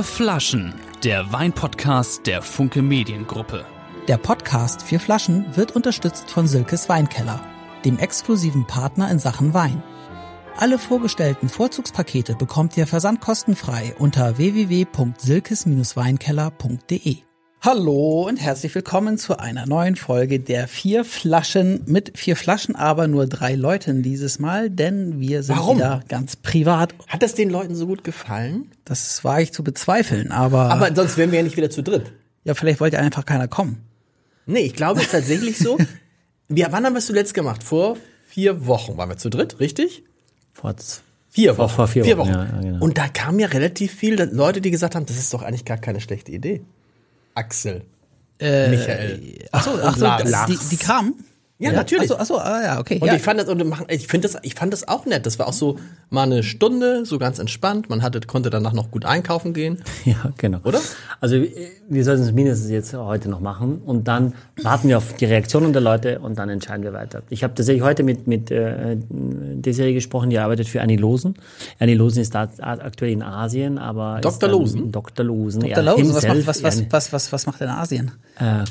Vier Flaschen, der Weinpodcast der Funke Mediengruppe. Der Podcast Vier Flaschen wird unterstützt von Silkes Weinkeller, dem exklusiven Partner in Sachen Wein. Alle vorgestellten Vorzugspakete bekommt ihr versandkostenfrei unter www.silkes-weinkeller.de. Hallo und herzlich willkommen zu einer neuen Folge der Vier Flaschen mit vier Flaschen, aber nur drei Leuten dieses Mal, denn wir sind wieder ganz privat. Hat das den Leuten so gut gefallen? Das wage ich zu bezweifeln, aber... Aber sonst wären wir ja nicht wieder zu dritt. Ja, vielleicht wollte einfach keiner kommen. Nee, ich glaube, es ist tatsächlich so. Wann haben wir es zuletzt gemacht? Vor 4 Wochen waren wir zu dritt, richtig? Vor vier Wochen. Ja, genau. Und da kam ja relativ viel Leute, die gesagt haben, das ist doch eigentlich gar keine schlechte Idee. Axel, Michael, Lars. Die kamen? Ja, natürlich. Okay. Und ja. Ich fand das auch nett. Das war auch so mal eine Stunde, so ganz entspannt. Man konnte danach noch gut einkaufen gehen. Ja, genau. Oder? Also wir sollten es mindestens jetzt heute noch machen und dann warten wir auf die Reaktionen der Leute und dann entscheiden wir weiter. Ich habe tatsächlich heute mit Desiree gesprochen, die arbeitet für Annie Loosen. Annie Loosen ist da aktuell in Asien, aber Dr. Loosen? Dr. Loosen. Dr. Loosen, was macht er in Asien?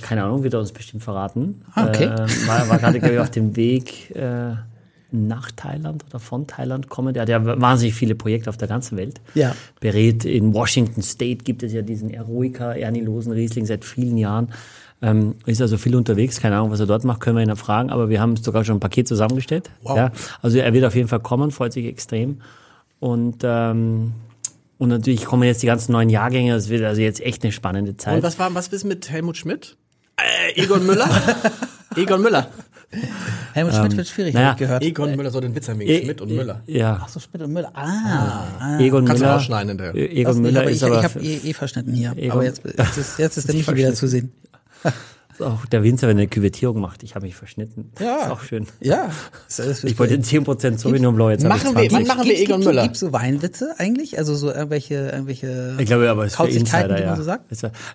Keine Ahnung, wird er uns bestimmt verraten. Okay. War gerade, glaube ich, auf dem Weg nach Thailand oder von Thailand kommen. Der hat ja wahnsinnig viele Projekte auf der ganzen Welt. Ja. Berät in Washington State, gibt es ja diesen Ernie Loosen Riesling seit vielen Jahren. Ist also viel unterwegs. Keine Ahnung, was er dort macht, können wir ihn fragen. Aber wir haben sogar schon ein Paket zusammengestellt. Wow. Ja, also er wird auf jeden Fall kommen, freut sich extrem. Und natürlich kommen jetzt die ganzen neuen Jahrgänge. Das wird also jetzt echt eine spannende Zeit. Und was ist mit Helmut Schmidt? Egon Müller? Egon Müller. Helmut Schmidt wird schwierig, habe ich gehört. Egon Müller soll den Witz haben, Schmidt und Müller. Ja. Ach so, Schmidt und Müller. Ah. Egon kannst Müller. Kannst du rausschneiden hinterher. Egon Müller ist aber... Ich habe verstanden hier. Egon, aber jetzt ist der Michi wieder zu sehen. Auch der Winzer, wenn er eine Küvettierung macht, ich habe mich verschnitten. Ja. Das ist auch schön. Ja. Ich wollte 10% Sauvignon Blanc, jetzt habe ich 20. Wann machen wir Egon Müller? Gibt es so Weinwitze eigentlich? Also so irgendwelche ich glaube, aber es ist Insider, die man so sagt?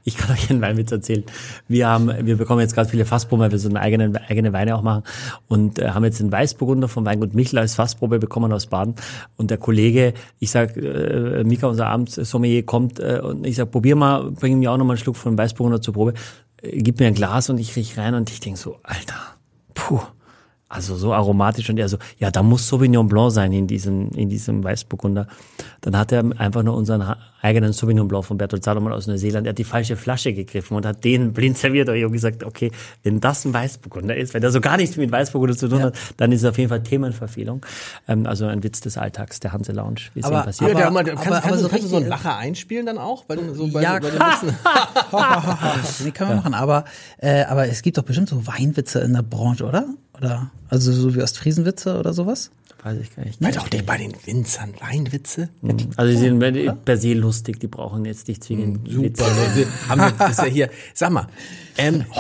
Ich kann euch einen Weinwitz erzählen. Wir bekommen jetzt gerade viele Fassproben, weil wir so eine eigene Weine auch machen und haben jetzt einen Weißburgunder vom Weingut Michel als Fassprobe bekommen aus Baden und der Kollege, ich sag, Mika, unser Abendsommelier kommt und ich sag, probier mal, bring mir auch nochmal einen Schluck von Weißburgunder zur Probe. Gib mir ein Glas und ich riech rein und ich denk so, Alter, puh, also so aromatisch. Und er so, ja, da muss Sauvignon Blanc sein in diesem Weißburgunder. Dann hat er einfach nur unseren eigenen Sauvignon Blanc von Bertolt Salomon aus Neuseeland. Er hat die falsche Flasche gegriffen und hat den blind serviert. Und ich habe gesagt, okay, wenn das ein Weißburgunder ist, wenn der so gar nichts mit Weißburgunder zu tun hat, dann ist es auf jeden Fall Themenverfehlung. Also ein Witz des Alltags, der Hanselounge, wie es ihm passiert. Kannst du so einen Lacher einspielen dann auch? Nee, können wir machen. Aber es gibt doch bestimmt so Weinwitze in der Branche, oder? Oder also so wie Ostfriesenwitze oder sowas? Weiß ich gar nicht. Meint auch bei den Winzern Weinwitze? Also die sind per se lustig, die brauchen jetzt nicht zwingend Witze. Haben wir das ja hier. Sag mal,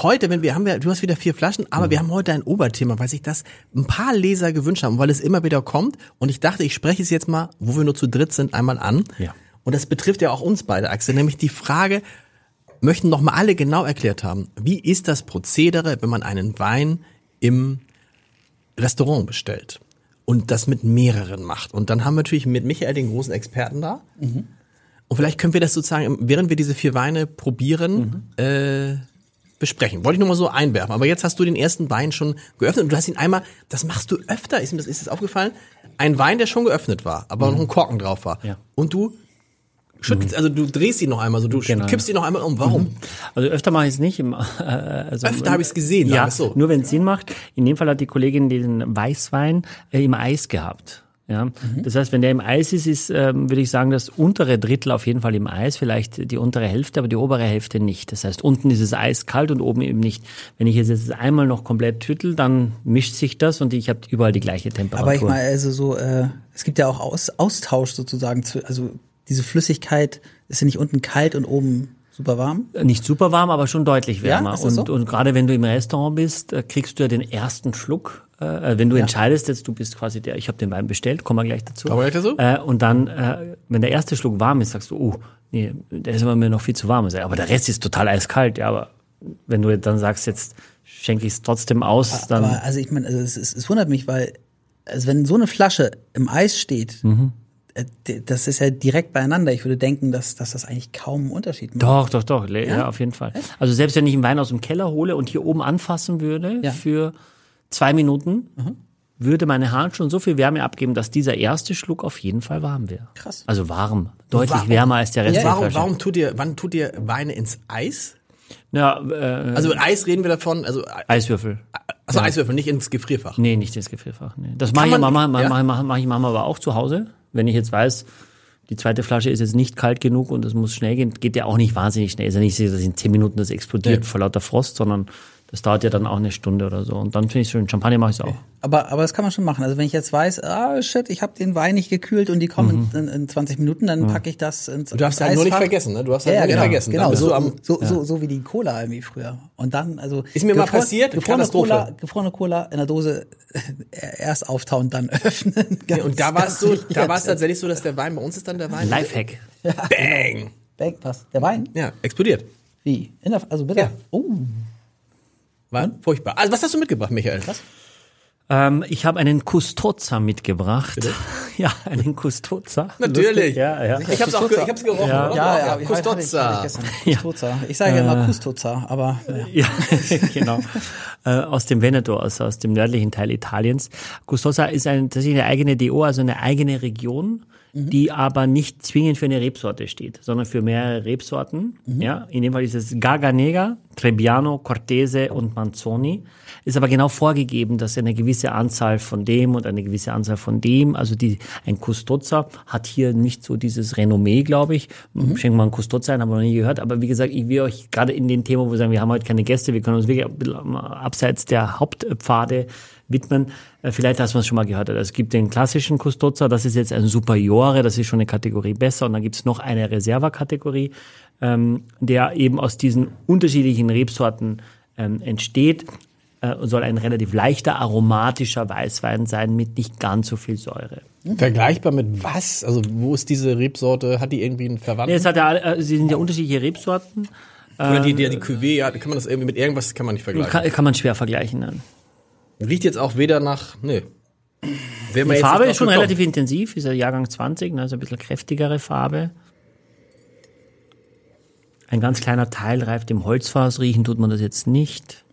heute, du hast wieder 4 Flaschen, aber wir haben heute ein Oberthema, weil sich das ein paar Leser gewünscht haben, weil es immer wieder kommt. Und ich dachte, ich spreche es jetzt mal, wo wir nur zu dritt sind, einmal an. Ja. Und das betrifft ja auch uns beide, Axel, nämlich die Frage, möchten noch mal alle genau erklärt haben, wie ist das Prozedere, wenn man einen Wein im Restaurant bestellt und das mit mehreren macht. Und dann haben wir natürlich mit Michael den großen Experten da. Mhm. Und vielleicht können wir das sozusagen, während wir diese 4 Weine probieren, besprechen. Wollte ich nur mal so einwerfen. Aber jetzt hast du den ersten Wein schon geöffnet und du hast ihn einmal, das machst du öfter, ist das aufgefallen? Ein Wein, der schon geöffnet war, aber noch ein Korken drauf war. Ja. Und du schüttelst, also du drehst ihn noch einmal, so du kippst ihn noch einmal um. Warum? Also öfter mache ich es nicht. Öfter habe ich es gesehen. Ja, so. Nur wenn es Sinn macht. In dem Fall hat die Kollegin den Weißwein im Eis gehabt. Ja, das heißt, wenn der im Eis ist, würde ich sagen, das untere Drittel auf jeden Fall im Eis, vielleicht die untere Hälfte, aber die obere Hälfte nicht. Das heißt, unten ist es eiskalt und oben eben nicht. Wenn ich es jetzt einmal noch komplett tüttel, dann mischt sich das und ich habe überall die gleiche Temperatur. Aber ich meine, also so, es gibt ja auch Austausch sozusagen, diese Flüssigkeit ist ja nicht unten kalt und oben super warm? Nicht super warm, aber schon deutlich wärmer. Ja, ist das so? Und gerade wenn du im Restaurant bist, kriegst du ja den ersten Schluck. Wenn du entscheidest, jetzt du bist quasi der, ich habe den Wein bestellt, kommen wir gleich dazu. Und dann, wenn der erste Schluck warm ist, sagst du, oh, nee, der ist aber mir noch viel zu warm. Aber der Rest ist total eiskalt. Ja, aber wenn du dann sagst, jetzt schenke ich es trotzdem aus, dann... Aber also ich meine, es wundert mich, weil wenn so eine Flasche im Eis steht... das ist ja direkt beieinander. Ich würde denken, dass das eigentlich kaum einen Unterschied macht. Doch. Ja? Ja, auf jeden Fall. Also selbst wenn ich einen Wein aus dem Keller hole und hier oben anfassen würde für 2 Minuten, würde meine Hand schon so viel Wärme abgeben, dass dieser erste Schluck auf jeden Fall warm wäre. Krass. Also warm. Deutlich wärmer als der Rest der Flasche. Wann tut ihr Weine ins Eis? Ja, also mit Eis reden wir davon. Also Eiswürfel. Also Eiswürfel, nicht ins Gefrierfach. Nee, nicht ins Gefrierfach. Nee. Das mache ich Mama aber auch zu Hause. Wenn ich jetzt weiß, die zweite Flasche ist jetzt nicht kalt genug und es muss schnell gehen, geht ja auch nicht wahnsinnig schnell. Ist ja nicht so, dass in 10 Minuten das explodiert vor lauter Frost, sondern das dauert ja dann auch eine Stunde oder so. Und dann finde ich es schön. Champagner mache ich es auch. Aber das kann man schon machen. Also wenn ich jetzt weiß, ich habe den Wein nicht gekühlt und die kommen in 20 Minuten, dann packe ich das ins Eisfach. Du darfst halt nur nicht vergessen, ne? Genau, so wie die Cola irgendwie früher. Und dann, also... Ist mir mal passiert, gefrorene Cola in der Dose erst auftauen, dann öffnen. Ganz, und da war es tatsächlich so, dass der Wein, bei uns ist dann der Wein... Lifehack. Ja. Bang! Bang, was? Der Wein? Ja, explodiert. Wie? Bitte? Ja. Oh... War furchtbar. Also was hast du mitgebracht, Michael? Was? Ich habe einen Custoza mitgebracht. Bitte? Ja, einen Custoza. Natürlich. Ja. Ich habe es auch gerochen. Ja. Custoza. Ich sage ja immer Custoza, aber... Ja, genau. Aus dem Veneto, aus dem nördlichen Teil Italiens. Custoza ist tatsächlich eine eigene DO, also eine eigene Region, die aber nicht zwingend für eine Rebsorte steht, sondern für mehrere Rebsorten. Ja, in dem Fall ist es Garganega, Trebbiano, Cortese und Manzoni. Ist aber genau vorgegeben, dass eine gewisse Anzahl von dem und eine gewisse Anzahl von dem, also ein Custoza hat hier nicht so dieses Renommee, glaube ich. Schenken wir einen Custoza ein, haben wir noch nie gehört. Aber wie gesagt, ich will euch gerade in dem Thema, wo wir sagen, wir haben heute keine Gäste, wir können uns wirklich abseits der Hauptpfade widmen. Vielleicht hast du es schon mal gehört. Es gibt den klassischen Custoza, das ist jetzt ein Superiore, das ist schon eine Kategorie besser. Und dann gibt es noch eine Reserva-Kategorie, der eben aus diesen unterschiedlichen Rebsorten entsteht und soll ein relativ leichter aromatischer Weißwein sein mit nicht ganz so viel Säure. Vergleichbar mit was? Also wo ist diese Rebsorte? Hat die irgendwie einen Verwandten? Nee, sie sind ja unterschiedliche Rebsorten. Oder die Cuvée, kann man das irgendwie mit irgendwas kann man nicht vergleichen? Kann man schwer vergleichen, ne? Riecht jetzt auch weder nach... Nee. Die Farbe ist schon relativ intensiv, ist ja Jahrgang 20, also ein bisschen kräftigere Farbe. Ein ganz kleiner Teil reift im Holzfass, riechen tut man das jetzt nicht.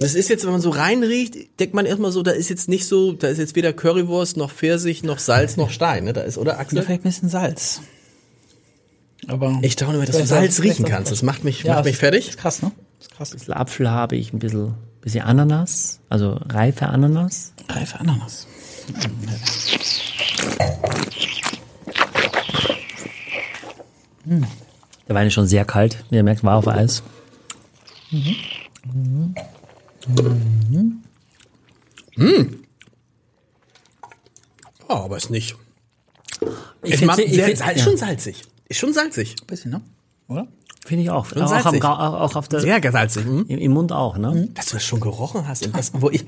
Das ist jetzt, wenn man so reinriecht, denkt man erstmal so, da ist jetzt weder Currywurst, noch Pfirsich, noch Salz, noch Stein, ne? Da ist, oder Axel? Ja, vielleicht ein bisschen Salz. Aber ich staune mir, dass du Salz riechen kannst, das macht mich fertig. Ist krass, ne? Ist krass. Ein bisschen Apfel habe ich, ein bisschen... Bisschen Ananas, also reife Ananas. Reife Ananas. Der Wein ist schon sehr kalt, wie ihr merkt, war auf Eis. Oh, aber ist nicht. Ist schon salzig. Ein bisschen, ne? Oder? Finde ich auch. Auch auf der, sehr salzig. Im Mund auch, ne? Dass du das schon gerochen hast. Das, wo ich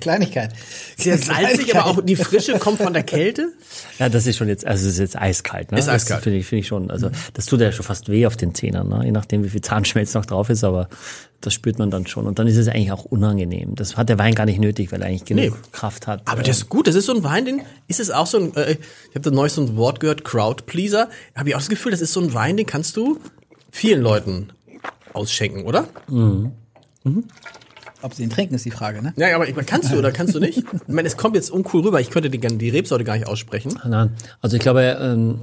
Kleinigkeit. Sehr salzig, aber auch die Frische kommt von der Kälte. Ja, das ist schon jetzt, also es ist jetzt eiskalt, ne? Ist eiskalt. Das finde ich schon. Also das tut ja schon fast weh auf den Zähnen, ne? Je nachdem, wie viel Zahnschmelz noch drauf ist, aber das spürt man dann schon. Und dann ist es eigentlich auch unangenehm. Das hat der Wein gar nicht nötig, weil er eigentlich genug Kraft hat. Aber das ist gut, das ist so ein Wein, den ist es auch so ein, ich habe da neulich so ein Wort gehört, Crowdpleaser. Habe ich auch das Gefühl, das ist so ein Wein, den kannst du vielen Leuten ausschenken, oder? Ob sie ihn trinken, ist die Frage, ne? Ja, aber kannst du oder kannst du nicht? Ich meine, es kommt jetzt uncool rüber. Ich könnte die Rebsorte gar nicht aussprechen. Nein. Also ich glaube,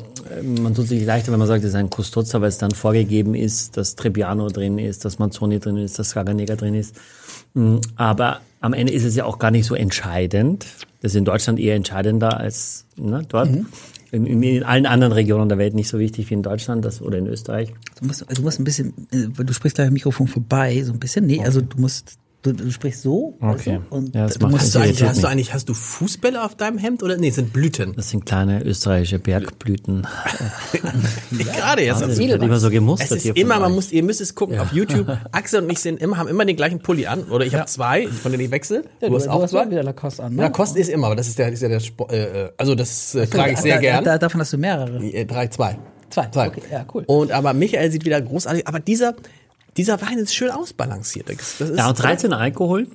man tut sich leichter, wenn man sagt, es ist ein Custoza, weil es dann vorgegeben ist, dass Trebbiano drin ist, dass Manzoni drin ist, dass Garganega drin ist. Aber am Ende ist es ja auch gar nicht so entscheidend. Das ist in Deutschland eher entscheidender als dort. In allen anderen Regionen der Welt nicht so wichtig wie in Deutschland oder in Österreich. Du musst ein bisschen, du sprichst gleich am Mikrofon vorbei, so ein bisschen. Nee, okay. Also du musst... Du sprichst so. Okay. Also, und ja, hast du Fußbälle auf deinem Hemd oder? Nee, sind Blüten. Das sind kleine österreichische Bergblüten. Gerade jetzt. Das wird immer so gemustert. Es ist immer, ihr müsst es gucken auf YouTube. Axel und ich haben immer den gleichen Pulli an. Oder ich habe zwei, von denen ich wechsle. Ja, du hast auch zwei. Wieder Lacoste an. Ne? Lacoste ist immer, aber das ist ja der Sport. Also das trage ich sehr gern. Davon hast du mehrere. Trage ich zwei. Zwei. Okay, ja, cool. Und aber Michael sieht wieder großartig. Aber dieser Wein ist schön ausbalanciert. Und 13 Alkohol.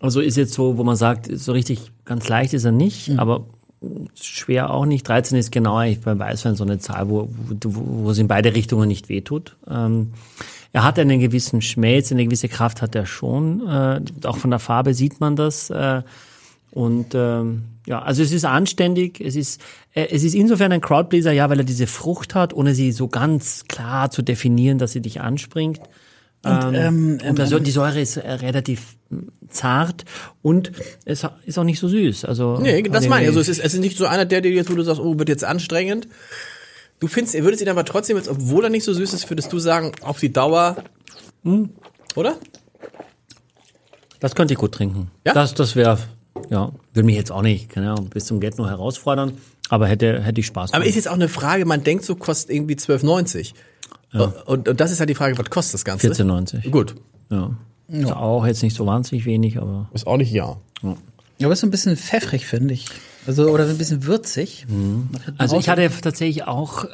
Also ist jetzt so, wo man sagt, so richtig ganz leicht ist er nicht, aber schwer auch nicht. 13 ist genauer, ich beim Weißwein so eine Zahl, wo es in beide Richtungen nicht wehtut. Er hat einen gewissen Schmelz, eine gewisse Kraft hat er schon. Auch von der Farbe sieht man das. Ja, also es ist anständig. Es ist insofern ein Crowdpleaser, ja, weil er diese Frucht hat, ohne sie so ganz klar zu definieren, dass sie dich anspringt. Und also die Säure ist relativ zart und es ist auch nicht so süß. Also nee, das meine ich. Also es ist nicht so einer, der dir jetzt, wo du sagst, oh, wird jetzt anstrengend. Du findest, würdest ihn aber trotzdem jetzt, obwohl er nicht so süß ist, würdest du sagen, auf die Dauer, oder? Das könnte ich gut trinken. Ja? Das wäre, ja, würde mich jetzt auch nicht, keine Ahnung, bis zum Get noch herausfordern, aber hätte ich Spaß. Aber ist jetzt auch eine Frage, man denkt so, kostet irgendwie 12,90. Ja. Und das ist halt die Frage, was kostet das Ganze? 14,90. Gut. Ja. Ja. Ist auch jetzt nicht so wahnsinnig wenig, aber. Ist auch nicht, ja. Ja, aber ist so ein bisschen pfeffrig, finde ich. Also, oder ein bisschen würzig. Mhm. Also, ich hatte tatsächlich auch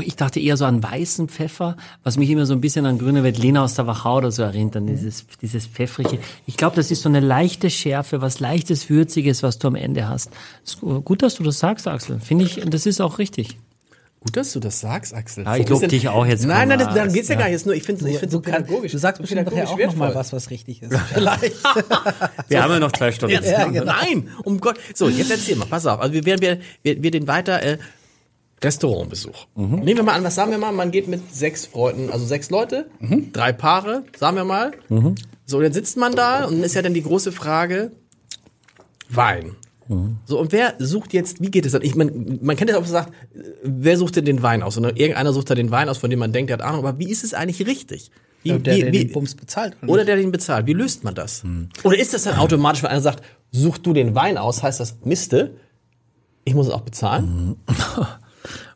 ich dachte eher so an weißen Pfeffer, was mich immer so ein bisschen an grüne Veltliner aus der Wachau oder so erinnert, an dieses Pfeffrige. Ich glaube, das ist so eine leichte Schärfe, was leichtes Würziges, was du am Ende hast. Gut, dass du das sagst, Axel. Finde ich, das ist auch richtig. Gut, dass du das sagst, Axel. Ja, ich lobe dich auch jetzt. Nein, darum geht's ja gar nicht. Jetzt nur, ich finde es so pädagogisch. Du sagst bestimmt nachher auch nochmal was richtig ist. Vielleicht. Wir haben ja noch 2 Stunden. Jetzt, ja, genau. Nein, um Gott. So, jetzt erzähl mal, pass auf. Also wir den weiter Restaurantbesuch. Mhm. Nehmen wir mal an, was sagen wir mal? Man geht mit 6 Freunden, also 6 Leute, 3 Paare, sagen wir mal. Mhm. So, dann sitzt man da und ist ja dann die große Frage, Wein. So, und wer sucht jetzt, wie geht es dann? Ich meine, man kennt das auch, gesagt, wer sucht denn den Wein aus? Und irgendeiner sucht da den Wein aus, von dem man denkt, der hat Ahnung, aber wie ist es eigentlich richtig? Der den Bums bezahlt. Oder der den bezahlt. Wie löst man das? Oder ist das dann automatisch, wenn einer sagt, such du den Wein aus, heißt das, Miste, ich muss es auch bezahlen?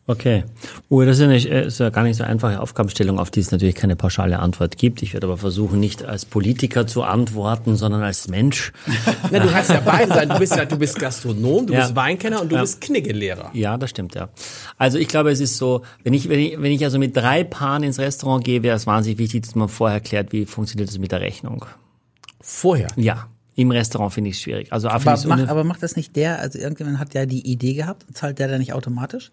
Okay. Das ist ja gar nicht so eine einfache Aufgabenstellung, auf die es natürlich keine pauschale Antwort gibt. Ich werde aber versuchen, nicht als Politiker zu antworten, sondern als Mensch. Na, du kannst ja beide sein. Du bist Gastronom, du bist Weinkenner und du bist Kniggelehrer. Ja, das stimmt, ja. Also ich glaube, es ist so, wenn ich also mit 3 Paaren ins Restaurant gehe, wäre es wahnsinnig wichtig, dass man vorher klärt, wie funktioniert das mit der Rechnung. Vorher? Ja. Im Restaurant finde ich es schwierig. Also aber macht das nicht der, also irgendjemand hat ja die Idee gehabt, zahlt der dann nicht automatisch?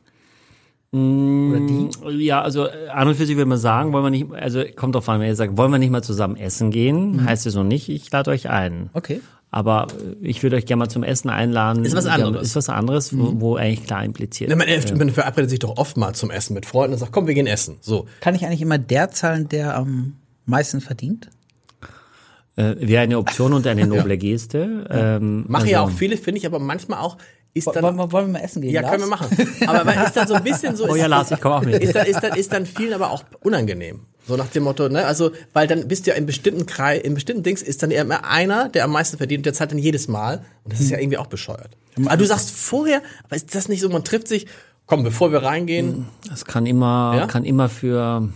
Oder die? Ja, also an und für sich würde man sagen, wollen wir nicht, also kommt drauf an, wenn ihr sagt, wollen wir nicht mal zusammen essen gehen, heißt es so nicht, ich lade euch ein. Okay. Aber ich würde euch gerne mal zum Essen einladen. Ist was anderes. Ist was anderes, wo eigentlich klar impliziert. Man verabredet sich doch oft mal zum Essen mit Freunden und sagt, komm, wir gehen essen. So. Kann ich eigentlich immer der zahlen, der am meisten verdient? Wäre eine Option und eine noble Geste. Mache also, ja auch viele, finde ich, aber manchmal auch. Wollen wir mal essen gehen? Ja, Lars? Können wir machen. Aber man ist dann so ein bisschen so. Oh ja, Lars, ich komme auch mit. Ist dann vielen aber auch unangenehm. So nach dem Motto, ne? Also, weil dann bist du ja in bestimmten Kreis, in bestimmten Dings ist dann eher immer einer, der am meisten verdient, der zahlt dann jedes Mal. Und das ist ja irgendwie auch bescheuert. Aber du sagst vorher, aber ist das nicht so, man trifft sich, komm, bevor wir reingehen. Das kann immer für.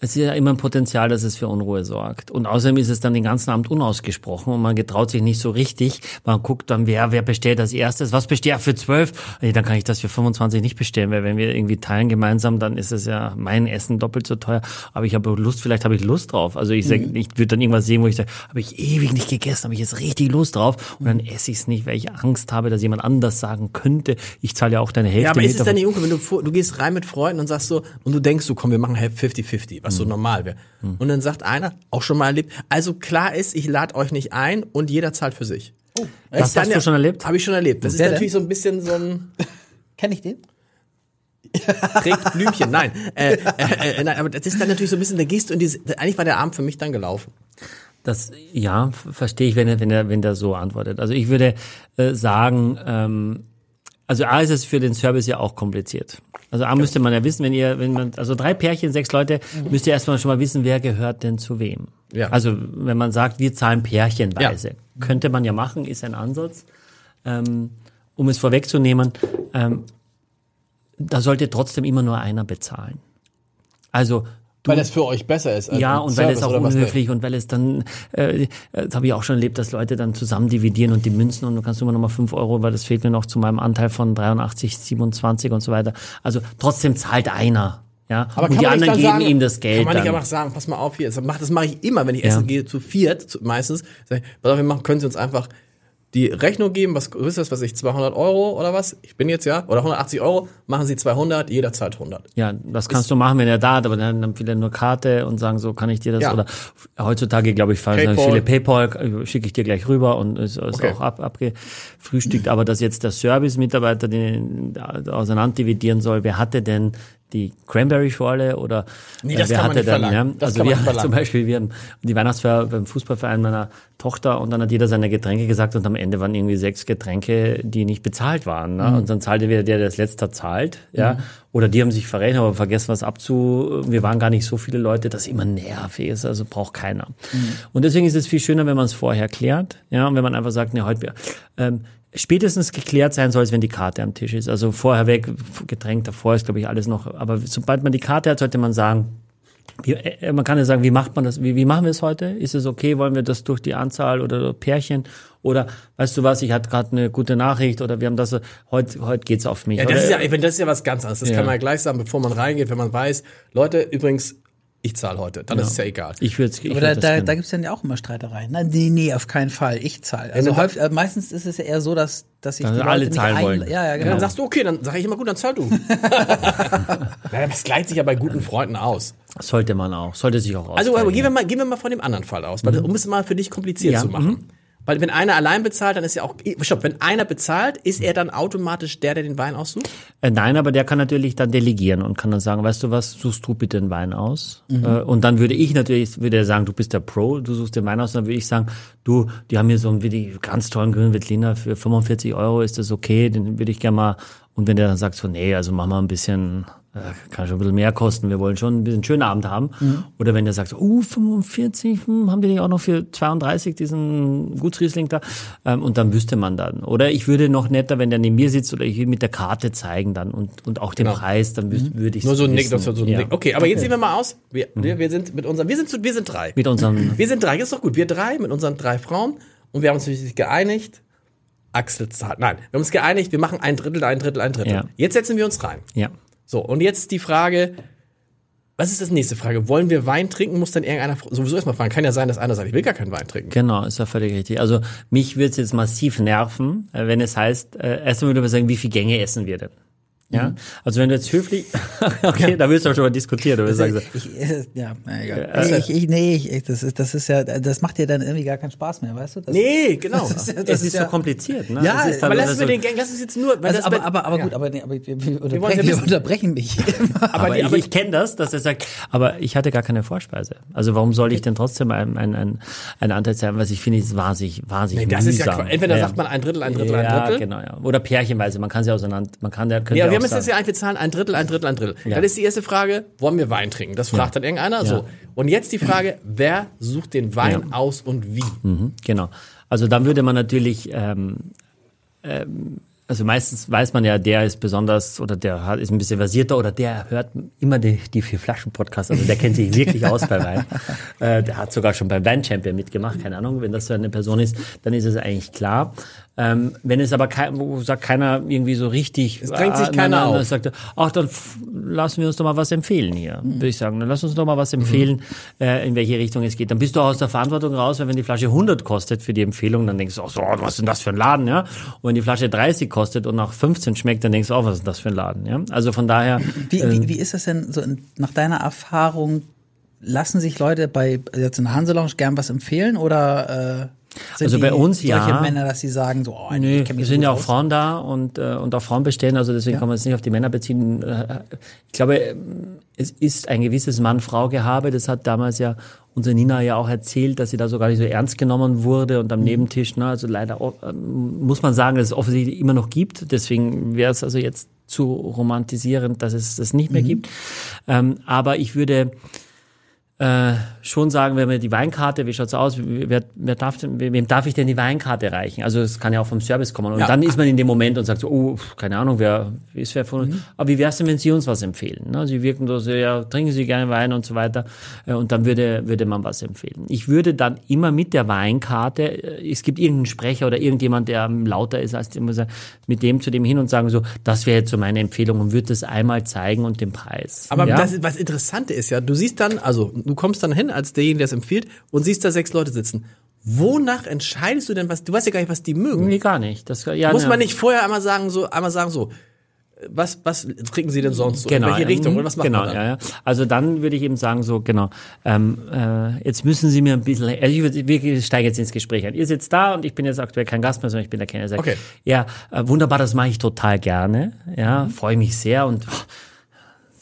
Es ist ja immer ein Potenzial, dass es für Unruhe sorgt. Und außerdem ist es dann den ganzen Abend unausgesprochen und man getraut sich nicht so richtig. Man guckt dann, wer bestellt als erstes? Was bestellt für 12? Nee, dann kann ich das für 25 nicht bestellen, weil wenn wir irgendwie teilen gemeinsam, dann ist es ja mein Essen doppelt so teuer. Aber ich habe Lust, vielleicht habe ich Lust drauf. Also ich würde dann irgendwas sehen, wo ich sage, habe ich ewig nicht gegessen, habe ich jetzt richtig Lust drauf. Und dann esse ich es nicht, weil ich Angst habe, dass jemand anders sagen könnte, ich zahle ja auch deine Hälfte. Ja, aber ist es dann nicht uncool, wenn du gehst rein mit Freunden und sagst so, und du denkst so, komm, wir machen 50-50. Was so normal wäre. Und dann sagt einer, auch schon mal erlebt, also klar ist, ich lade euch nicht ein und jeder zahlt für sich. Oh, das hast du schon erlebt? Habe ich schon erlebt. Das ist natürlich so ein bisschen so ein... Kenn ich den? Trägt Blümchen, nein. Nein. Aber das ist dann natürlich so ein bisschen, da gehst du in diese... Eigentlich war der Abend für mich dann gelaufen. Das, ja, verstehe ich, wenn er so antwortet. Also ich würde sagen... Also A ist es für den Service ja auch kompliziert. Also A müsste man ja wissen, wenn man 3 Pärchen, 6 Leute, müsst ihr erstmal schon mal wissen, wer gehört denn zu wem. Ja. Also wenn man sagt, wir zahlen pärchenweise, könnte man ja machen, ist ein Ansatz. Um es vorwegzunehmen, da sollte trotzdem immer nur einer bezahlen. Also weil es für euch besser ist. Als ja, und Service, weil es auch unhöflich und weil es dann, das habe ich auch schon erlebt, dass Leute dann zusammen dividieren und die Münzen und du kannst immer nochmal 5 Euro, weil das fehlt mir noch zu meinem Anteil von 83, 27 und so weiter. Also trotzdem zahlt einer. Ja? Aber und die anderen geben sagen, ihm das Geld. Kann man nicht einfach sagen, pass mal auf hier, das mache ich immer, wenn ich essen gehe, zu viert meistens. Sag ich, pass auf, wir können Sie uns einfach die Rechnung geben, was ist das, was ich, 200 Euro oder was? Ich bin jetzt ja, oder 180 Euro, machen Sie 200, jeder zahlt 100. Ja, das kannst du machen, wenn er da hat, aber dann haben viele nur Karte und sagen so, kann ich dir das, ja, oder heutzutage, glaube ich, fallen viele PayPal, schicke ich dir gleich rüber und ist okay, auch abgefrühstückt, aber dass jetzt der Service-Mitarbeiter den auseinanderdividieren soll, wer hatte denn die Cranberry-Schorle oder wer hatte denn, ja? Also wir haben zum Beispiel, wir haben die Weihnachtsfeier beim Fußballverein meiner Tochter und dann hat jeder seine Getränke gesagt und am Ende waren irgendwie 6 Getränke, die nicht bezahlt waren. Ne? Mhm. Und dann zahlte wieder der das letzte zahlt, ja. Mhm. Oder die haben sich verrechnet, aber vergessen was wir waren gar nicht so viele Leute, dass immer nervig ist, also braucht keiner. Mhm. Und deswegen ist es viel schöner, wenn man es vorher klärt, ja, und wenn man einfach sagt, ne, heute spätestens geklärt sein soll es, wenn die Karte am Tisch ist. Also vorher weg, Getränk davor ist, glaube ich, alles noch. Aber sobald man die Karte hat, sollte man sagen, man kann ja sagen, wie macht man das? Wie machen wir es heute? Ist es okay? Wollen wir das durch die Anzahl oder Pärchen? Oder weißt du was? Ich hatte gerade eine gute Nachricht oder wir haben das. Heute geht's auf mich. Ja, das ist ja was ganz anderes. Das kann man ja gleich sagen, bevor man reingeht, wenn man weiß, Leute, übrigens, ich zahle heute, dann ist es ja egal. Da gibt es dann ja auch immer Streitereien. Nee, auf keinen Fall, ich zahle. Also meistens ist es ja eher so, dass ich dann die Leute alle nicht zahlen wollen. Ja, genau. Ja, dann sagst du, okay, dann sage ich immer, gut, dann zahl du. Das gleicht sich ja bei guten Freunden aus. Sollte sich auch aus. Also gehen wir mal von dem anderen Fall aus, weil um es mal für dich kompliziert zu machen. Mhm. Weil wenn einer allein bezahlt, dann ist ja auch, stopp, wenn einer bezahlt, ist er dann automatisch der den Wein aussucht? Nein, aber der kann natürlich dann delegieren und kann dann sagen, weißt du was, suchst du bitte den Wein aus? Mhm. Und dann würde er sagen, du bist der Pro, du suchst den Wein aus, und dann würde ich sagen, du, die haben hier so einen wirklich ganz tollen grünen Veltliner für 45 Euro, ist das okay? Den würde ich gerne mal, und wenn der dann sagt so, nee, also mach mal ein bisschen, kann schon ein bisschen mehr kosten, wir wollen schon ein bisschen einen schönen Abend haben. Mhm. Oder wenn der sagt, 45, haben die auch noch für 32 diesen Gutsriesling da? Und dann wüsste man dann. Oder ich würde noch netter, wenn der neben mir sitzt, oder ich mit der Karte zeigen dann und auch den Preis, dann würde ich nur so ein Nick, das war so ein Nick. Okay, aber jetzt sehen wir mal aus. Wir sind mit unseren, wir sind drei. Wir sind drei, das ist doch gut. Wir drei mit unseren 3 Frauen und wir haben uns natürlich geeinigt. Axel zahlt. Nein, wir haben uns geeinigt, wir machen 1/3, 1/3, 1/3. Ja. Jetzt setzen wir uns rein. Ja. So, und jetzt die Frage, was ist das nächste Frage? Wollen wir Wein trinken? Muss dann irgendeiner sowieso erstmal fragen. Kann ja sein, dass einer sagt, ich will gar keinen Wein trinken. Genau, ist ja völlig richtig. Also mich würde es jetzt massiv nerven, wenn es heißt, erstmal würde man sagen, wie viele Gänge essen wir denn? Ja, also wenn du jetzt höflich, okay, da willst du auch schon mal diskutieren, oder? Das macht dir dann irgendwie gar keinen Spaß mehr, weißt du? Genau. Das ist so kompliziert, ne? Ja, aber lassen wir den Gang, lass uns jetzt nur, weil also, das aber gut, wir unterbrechen mich. aber ich kenne das, dass er sagt, aber ich hatte gar keine Vorspeise. Also warum soll ich denn trotzdem einen Anteil zahlen, was ich finde, ist wahnsinnig mühsam. Das ist ja, entweder sagt man 1/3, 1/3, 1/3. Ja, genau, ja. Oder pärchenweise, man kann sie auseinander, ja, wir müssen jetzt ja eigentlich zahlen, 1/3, 1/3, 1/3. Ja. Dann ist die erste Frage, wollen wir Wein trinken? Das fragt dann irgendeiner. Ja. So. Und jetzt die Frage, wer sucht den Wein aus und wie? Mhm, genau. Also dann würde man natürlich, also meistens weiß man ja, der ist besonders oder der ist ein bisschen versierter oder der hört immer die 4-Flaschen-Podcasts. Also der kennt sich wirklich aus bei Wein. Der hat sogar schon beim Wein-Champion mitgemacht. Keine Ahnung, wenn das so eine Person ist, dann ist es eigentlich klar. Wenn es aber sagt keiner irgendwie so richtig, es drängt sich keiner auf. Sagt, ach, dann lassen wir uns doch mal was empfehlen hier, würde ich sagen. Dann lass uns doch mal was empfehlen, in welche Richtung es geht. Dann bist du auch aus der Verantwortung raus, weil wenn die Flasche 100 kostet für die Empfehlung, dann denkst du, ach so, was ist denn das für ein Laden, ja? Und wenn die Flasche 30 kostet und nach 15 schmeckt, dann denkst du auch, was ist das für ein Laden, ja? Also von daher. Wie ist das denn so nach deiner Erfahrung? Lassen sich Leute bei jetzt in der Hanselounge gern was empfehlen oder? Also bei uns solche Männer, dass sie sagen, so, oh, nö, wir sind ja auch Frauen da und auch Frauen bestehen, also deswegen kann man es nicht auf die Männer beziehen. Ich glaube, es ist ein gewisses Mann-Frau-Gehabe, das hat damals ja unsere Nina ja auch erzählt, dass sie da so gar nicht so ernst genommen wurde und am Nebentisch, ne, also leider muss man sagen, dass es offensichtlich immer noch gibt, deswegen wäre es also jetzt zu romantisierend, dass es das nicht mehr gibt. Aber ich würde schon sagen, wenn wir die Weinkarte, wie schaut's aus, wem darf ich denn die Weinkarte reichen? Also es kann ja auch vom Service kommen. Und dann ist man in dem Moment und sagt so, oh, keine Ahnung, wer von uns. Aber wie wär's denn, wenn Sie uns was empfehlen? Ne? Sie wirken so, ja, trinken Sie gerne Wein und so weiter. Und dann würde man was empfehlen. Ich würde dann immer mit der Weinkarte, es gibt irgendeinen Sprecher oder irgendjemand, der lauter ist, als immer mit dem zu dem hin und sagen so, das wäre jetzt so meine Empfehlung und würde das einmal zeigen und den Preis. Aber das, was Interessante ist ja, du kommst dann hin als derjenige, der es empfiehlt und siehst da 6 Leute sitzen. Wonach entscheidest du denn was? Du weißt ja gar nicht, was die mögen. Nee, gar nicht. Das, ja, muss man nicht vorher einmal sagen, was trinken sie denn sonst so? Genau, in welche Richtung? Oder was macht man dann? Ja. Also dann würde ich eben sagen, jetzt müssen Sie mir ein bisschen, ich steige jetzt ins Gespräch ein. Ihr sitzt da und ich bin jetzt aktuell kein Gast mehr, sondern ich bin der Kenner. Okay. Ja, wunderbar, das mache ich total gerne. Ja, freue mich sehr und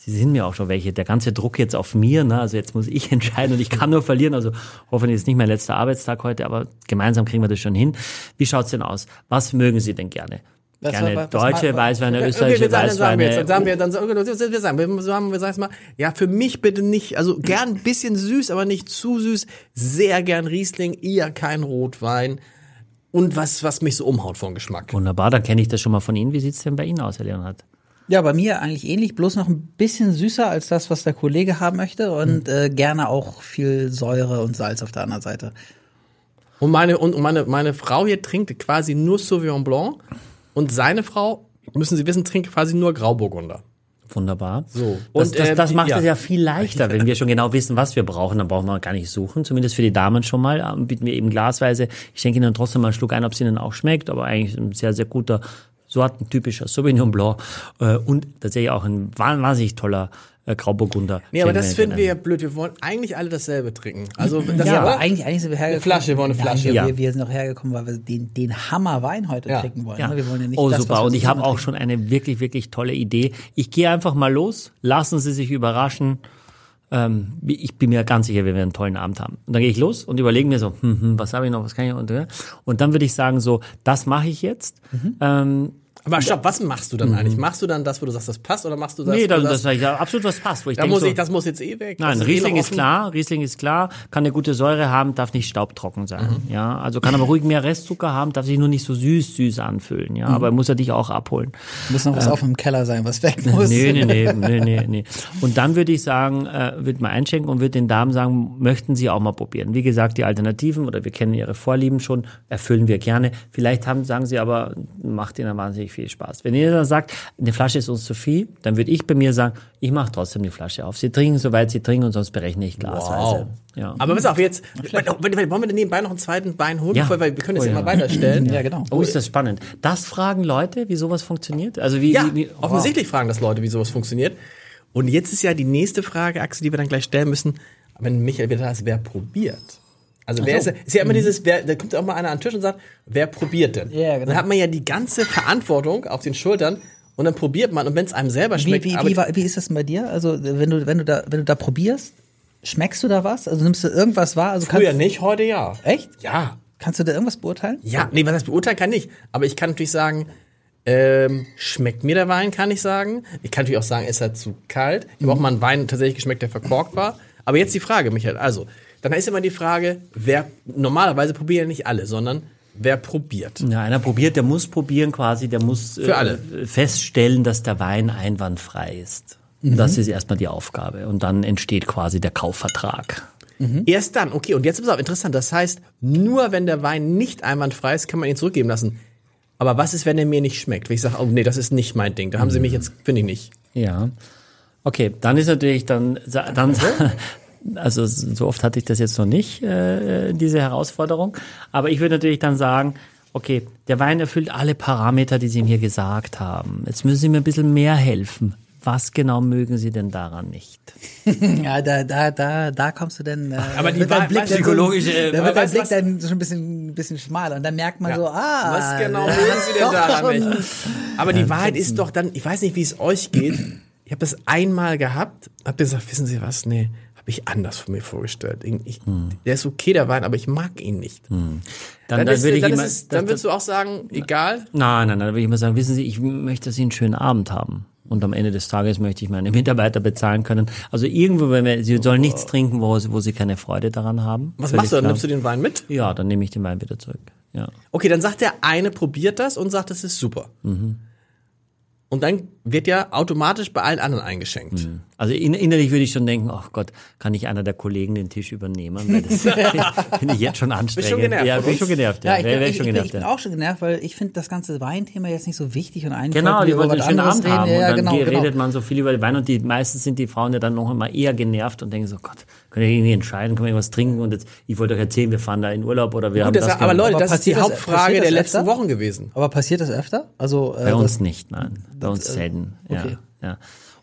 Sie sind mir auch schon welche. Der ganze Druck jetzt auf mir, ne? Also jetzt muss ich entscheiden und ich kann nur verlieren. Also hoffentlich ist nicht mein letzter Arbeitstag heute, aber gemeinsam kriegen wir das schon hin. Wie schaut's denn aus? Was mögen Sie denn gerne? Deutsche Weißweine, österreichische Weißweine. Wir sagen ja, für mich bitte nicht, also gern ein bisschen süß, aber nicht zu süß. Sehr gern Riesling, eher kein Rotwein. Und was mich so umhaut vom Geschmack. Wunderbar, dann kenne ich das schon mal von Ihnen. Wie sieht's denn bei Ihnen aus, Herr Leonhardt? Ja, bei mir eigentlich ähnlich, bloß noch ein bisschen süßer als das, was der Kollege haben möchte und gerne auch viel Säure und Salz auf der anderen Seite. Und meine Frau hier trinkt quasi nur Sauvignon Blanc und seine Frau, müssen Sie wissen, trinkt quasi nur Grauburgunder. Wunderbar. So. Und das macht es ja viel leichter, wenn wir schon genau wissen, was wir brauchen. Dann brauchen wir gar nicht suchen. Zumindest für die Damen schon mal. Bieten wir eben glasweise. Ich schenke Ihnen trotzdem mal einen Schluck ein, ob es Ihnen auch schmeckt. Aber eigentlich ein sehr, sehr guter, sortentypischer Sauvignon Blanc. Und tatsächlich auch ein wahnsinnig toller Grauburgunder. Nee, aber das finden wir ja blöd. Wir wollen eigentlich alle dasselbe trinken. Also das ja, aber eigentlich sind wir hergekommen. Eine Flasche. Ja. Wir sind noch hergekommen, weil wir den Hammerwein heute trinken wollen. Ja. Wir wollen ja nicht super. Und ich habe auch schon eine wirklich, wirklich tolle Idee. Ich gehe einfach mal los. Lassen Sie sich überraschen. Ich bin mir ganz sicher, wir werden einen tollen Abend haben. Und dann gehe ich los und überlege mir so, was habe ich noch, was kann ich noch? Und dann würde ich sagen so, das mache ich jetzt. Aber stopp, was machst du dann eigentlich? Machst du dann das, wo du sagst, das passt, oder machst du das? Nee, das sage ich absolut, was passt. Wo ich denke, das muss jetzt eh weg. Nein, Riesling ist klar, kann eine gute Säure haben, darf nicht staubtrocken sein. Ja, also kann aber ruhig mehr Restzucker haben, darf sich nur nicht so süß anfühlen. Ja, aber muss er dich auch abholen. Muss noch was auf dem Keller sein, was weg muss. Nee. Und dann würde ich sagen, würde mal einschenken und würde den Damen sagen, möchten Sie auch mal probieren. Wie gesagt, die Alternativen, oder wir kennen Ihre Vorlieben schon, erfüllen wir gerne. Vielleicht sagen Sie aber, macht Ihnen wahnsinnig viel Spaß. Wenn ihr dann sagt, eine Flasche ist uns zu viel, dann würde ich bei mir sagen, ich mache trotzdem die Flasche auf. Sie trinken, soweit Sie trinken, und sonst berechne ich glasweise. Wow. Ja. Aber pass auf, jetzt, wollen wir nebenbei noch einen zweiten Wein holen, weil wir können das mal weiterstellen. Ja, genau. Oh, ist das spannend. Das fragen Leute, wie sowas funktioniert? Also offensichtlich fragen das Leute, wie sowas funktioniert. Und jetzt ist ja die nächste Frage, Axel, die wir dann gleich stellen müssen, wenn Michael wieder da ist, wer probiert? Also ist ja immer dieses, da kommt auch mal einer an den Tisch und sagt, wer probiert denn? Yeah, genau. Dann hat man ja die ganze Verantwortung auf den Schultern und dann probiert man, und wenn es einem selber schmeckt. Wie ist das denn bei dir? Also wenn du da probierst, schmeckst du da was? Also nimmst du irgendwas wahr? Also früher nicht, heute ja. Echt? Ja. Kannst du da irgendwas beurteilen? Ja, nee, was das beurteilen kann ich nicht. Aber ich kann natürlich sagen, schmeckt mir der Wein, kann ich sagen. Ich kann natürlich auch sagen, ist er zu kalt. Ich habe auch mal einen Wein tatsächlich geschmeckt, der verkorkt war. Aber jetzt die Frage, Michael, also dann ist immer die Frage, wer, normalerweise probieren ja nicht alle, sondern wer probiert? Ja, einer probiert, der muss probieren quasi, der muss feststellen, dass der Wein einwandfrei ist. Mhm. Das ist erstmal die Aufgabe und dann entsteht quasi der Kaufvertrag. Mhm. Erst dann, okay, und jetzt ist es auch interessant, das heißt, nur wenn der Wein nicht einwandfrei ist, kann man ihn zurückgeben lassen. Aber was ist, wenn er mir nicht schmeckt? Wenn ich sage, oh nee, das ist nicht mein Ding, da haben sie mich jetzt, finde ich nicht. Ja, okay, dann ist natürlich, also so oft hatte ich das jetzt noch nicht, diese Herausforderung. Aber ich würde natürlich dann sagen, okay, der Wein erfüllt alle Parameter, die Sie mir hier gesagt haben. Jetzt müssen Sie mir ein bisschen mehr helfen. Was genau mögen Sie denn daran nicht? Ja, da kommst du dann. Aber die psychologische. Da wird dein Blick dann schon ein bisschen schmaler und dann merkt man was genau mögen Sie denn daran nicht? Aber die Wahrheit ist doch dann, ich weiß nicht, wie es euch geht. Ich habe das einmal gehabt, habe gesagt, wissen Sie was? Nee. Ich anders von mir vorgestellt. Der ist okay, der Wein, aber ich mag ihn nicht. Dann würdest du auch sagen, egal? Nein, dann würde ich immer sagen, wissen Sie, ich möchte, dass Sie einen schönen Abend haben. Und am Ende des Tages möchte ich meine Mitarbeiter bezahlen können. Also irgendwo, Sie sollen nichts trinken, wo Sie keine Freude daran haben. Was machst du dann? Nimmst du den Wein mit? Ja, dann nehme ich den Wein wieder zurück. Ja. Okay, dann sagt der eine, probiert das und sagt, das ist super. Mhm. Und dann wird ja automatisch bei allen anderen eingeschenkt. Mhm. Also innerlich würde ich schon denken, oh Gott, kann nicht einer der Kollegen den Tisch übernehmen? Weil das finde ich jetzt schon anstrengend. Bin schon genervt. Ja, bin schon genervt. Ja. Ich bin auch schon genervt, weil ich finde das ganze Weinthema jetzt nicht so wichtig und einfach. Genau, die wollen einen schönen Abend haben und dann redet man so viel über den Wein und die meistens sind die Frauen ja dann noch einmal eher genervt und denken so, Gott, können wir irgendwie entscheiden, können wir irgendwas trinken und jetzt, ich wollte euch erzählen, wir fahren da in Urlaub oder wir haben das gemacht. Aber Leute, das ist die Hauptfrage der letzten Wochen gewesen. Aber passiert das öfter? Also bei uns nicht, nein. Bei uns selten. Okay. Ja.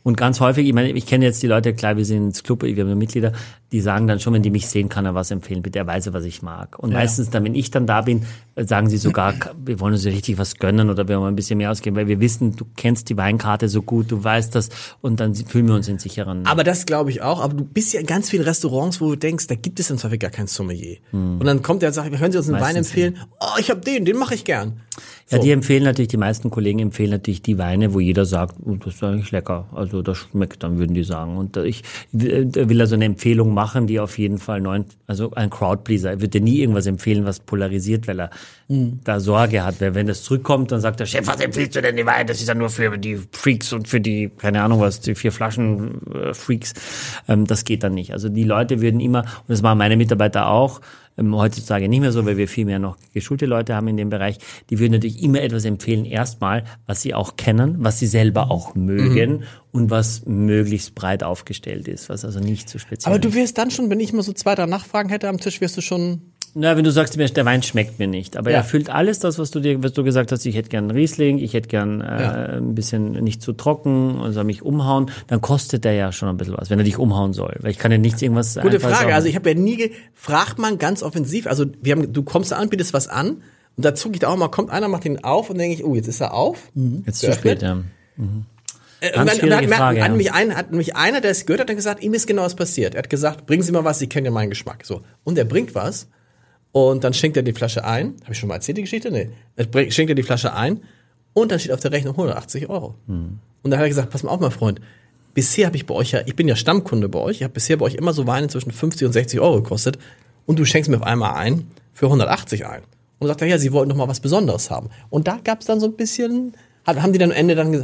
Und ganz häufig, ich meine, ich kenne jetzt die Leute, klar, wir sind ins Club, wir haben Mitglieder, die sagen dann schon, wenn die mich sehen, kann er was empfehlen, bitte, er weiß, was ich mag. Und meistens dann, wenn ich dann da bin, sagen sie sogar, wir wollen uns richtig was gönnen oder wir wollen ein bisschen mehr ausgeben, weil wir wissen, du kennst die Weinkarte so gut, du weißt das und dann fühlen wir uns in sicheren. Aber das glaube ich auch, aber du bist ja in ganz vielen Restaurants, wo du denkst, da gibt es im Zweifel gar kein Sommelier. Hm. Und dann kommt der und sagt, können Sie uns einen meistens Wein empfehlen? Nicht. Oh, ich habe den mache ich gern. So. Ja, die meisten Kollegen empfehlen natürlich die Weine, wo jeder sagt, oh, das ist eigentlich lecker, also das schmeckt, dann würden die sagen. Und ich will also eine Empfehlung machen, die auf jeden Fall also ein Crowdpleaser, ich würde dir nie irgendwas empfehlen, was polarisiert, weil er da Sorge hat. Weil wenn das zurückkommt, dann sagt der Chef, was empfiehlst du denn die Weine? Das ist ja nur für die Freaks und für die, keine Ahnung was, die 4-Flaschen-Freaks. Das geht dann nicht. Also die Leute würden immer, und das machen meine Mitarbeiter auch, heutzutage nicht mehr so, weil wir viel mehr noch geschulte Leute haben in dem Bereich, die würden natürlich immer etwas empfehlen, erstmal, was sie auch kennen, was sie selber auch mögen und was möglichst breit aufgestellt ist, was also nicht zu speziell ist. Aber du wirst dann schon, wenn ich mal so 2-3 Nachfragen hätte am Tisch, wirst du schon... Na, wenn du sagst, der Wein schmeckt mir nicht, aber er erfüllt alles das, was du gesagt hast, ich hätte gern Riesling, ich hätte gern ein bisschen nicht zu trocken, also mich umhauen, dann kostet der ja schon ein bisschen was, wenn er dich umhauen soll, weil ich kann ja nichts irgendwas... Gute Frage, sagen. Also ich habe ja fragt man ganz offensiv, also du kommst da an, bietest was an und dazu geht auch mal, kommt einer, macht den auf und denke ich, oh, jetzt ist er auf. Jetzt zu spät, ja. Mhm. Hat mich einer, der es gehört hat, dann gesagt, ihm ist genau was passiert. Er hat gesagt, bringen Sie mal was, Sie kennen ja meinen Geschmack. So. Und er bringt was. Und dann schenkt er die Flasche ein. Habe ich schon mal erzählt, die Geschichte? Nee. Dann schenkt er die Flasche ein und dann steht auf der Rechnung 180 €. Mhm. Und dann hat er gesagt, pass mal auf, mein Freund, bisher habe ich bei euch ich bin ja Stammkunde bei euch, ich habe bisher bei euch immer so Weine zwischen 50 und 60 € gekostet und du schenkst mir auf einmal ein für 180 ein. Und sagt er, ja, sie wollten doch mal was Besonderes haben. Und da gab es dann so ein bisschen, haben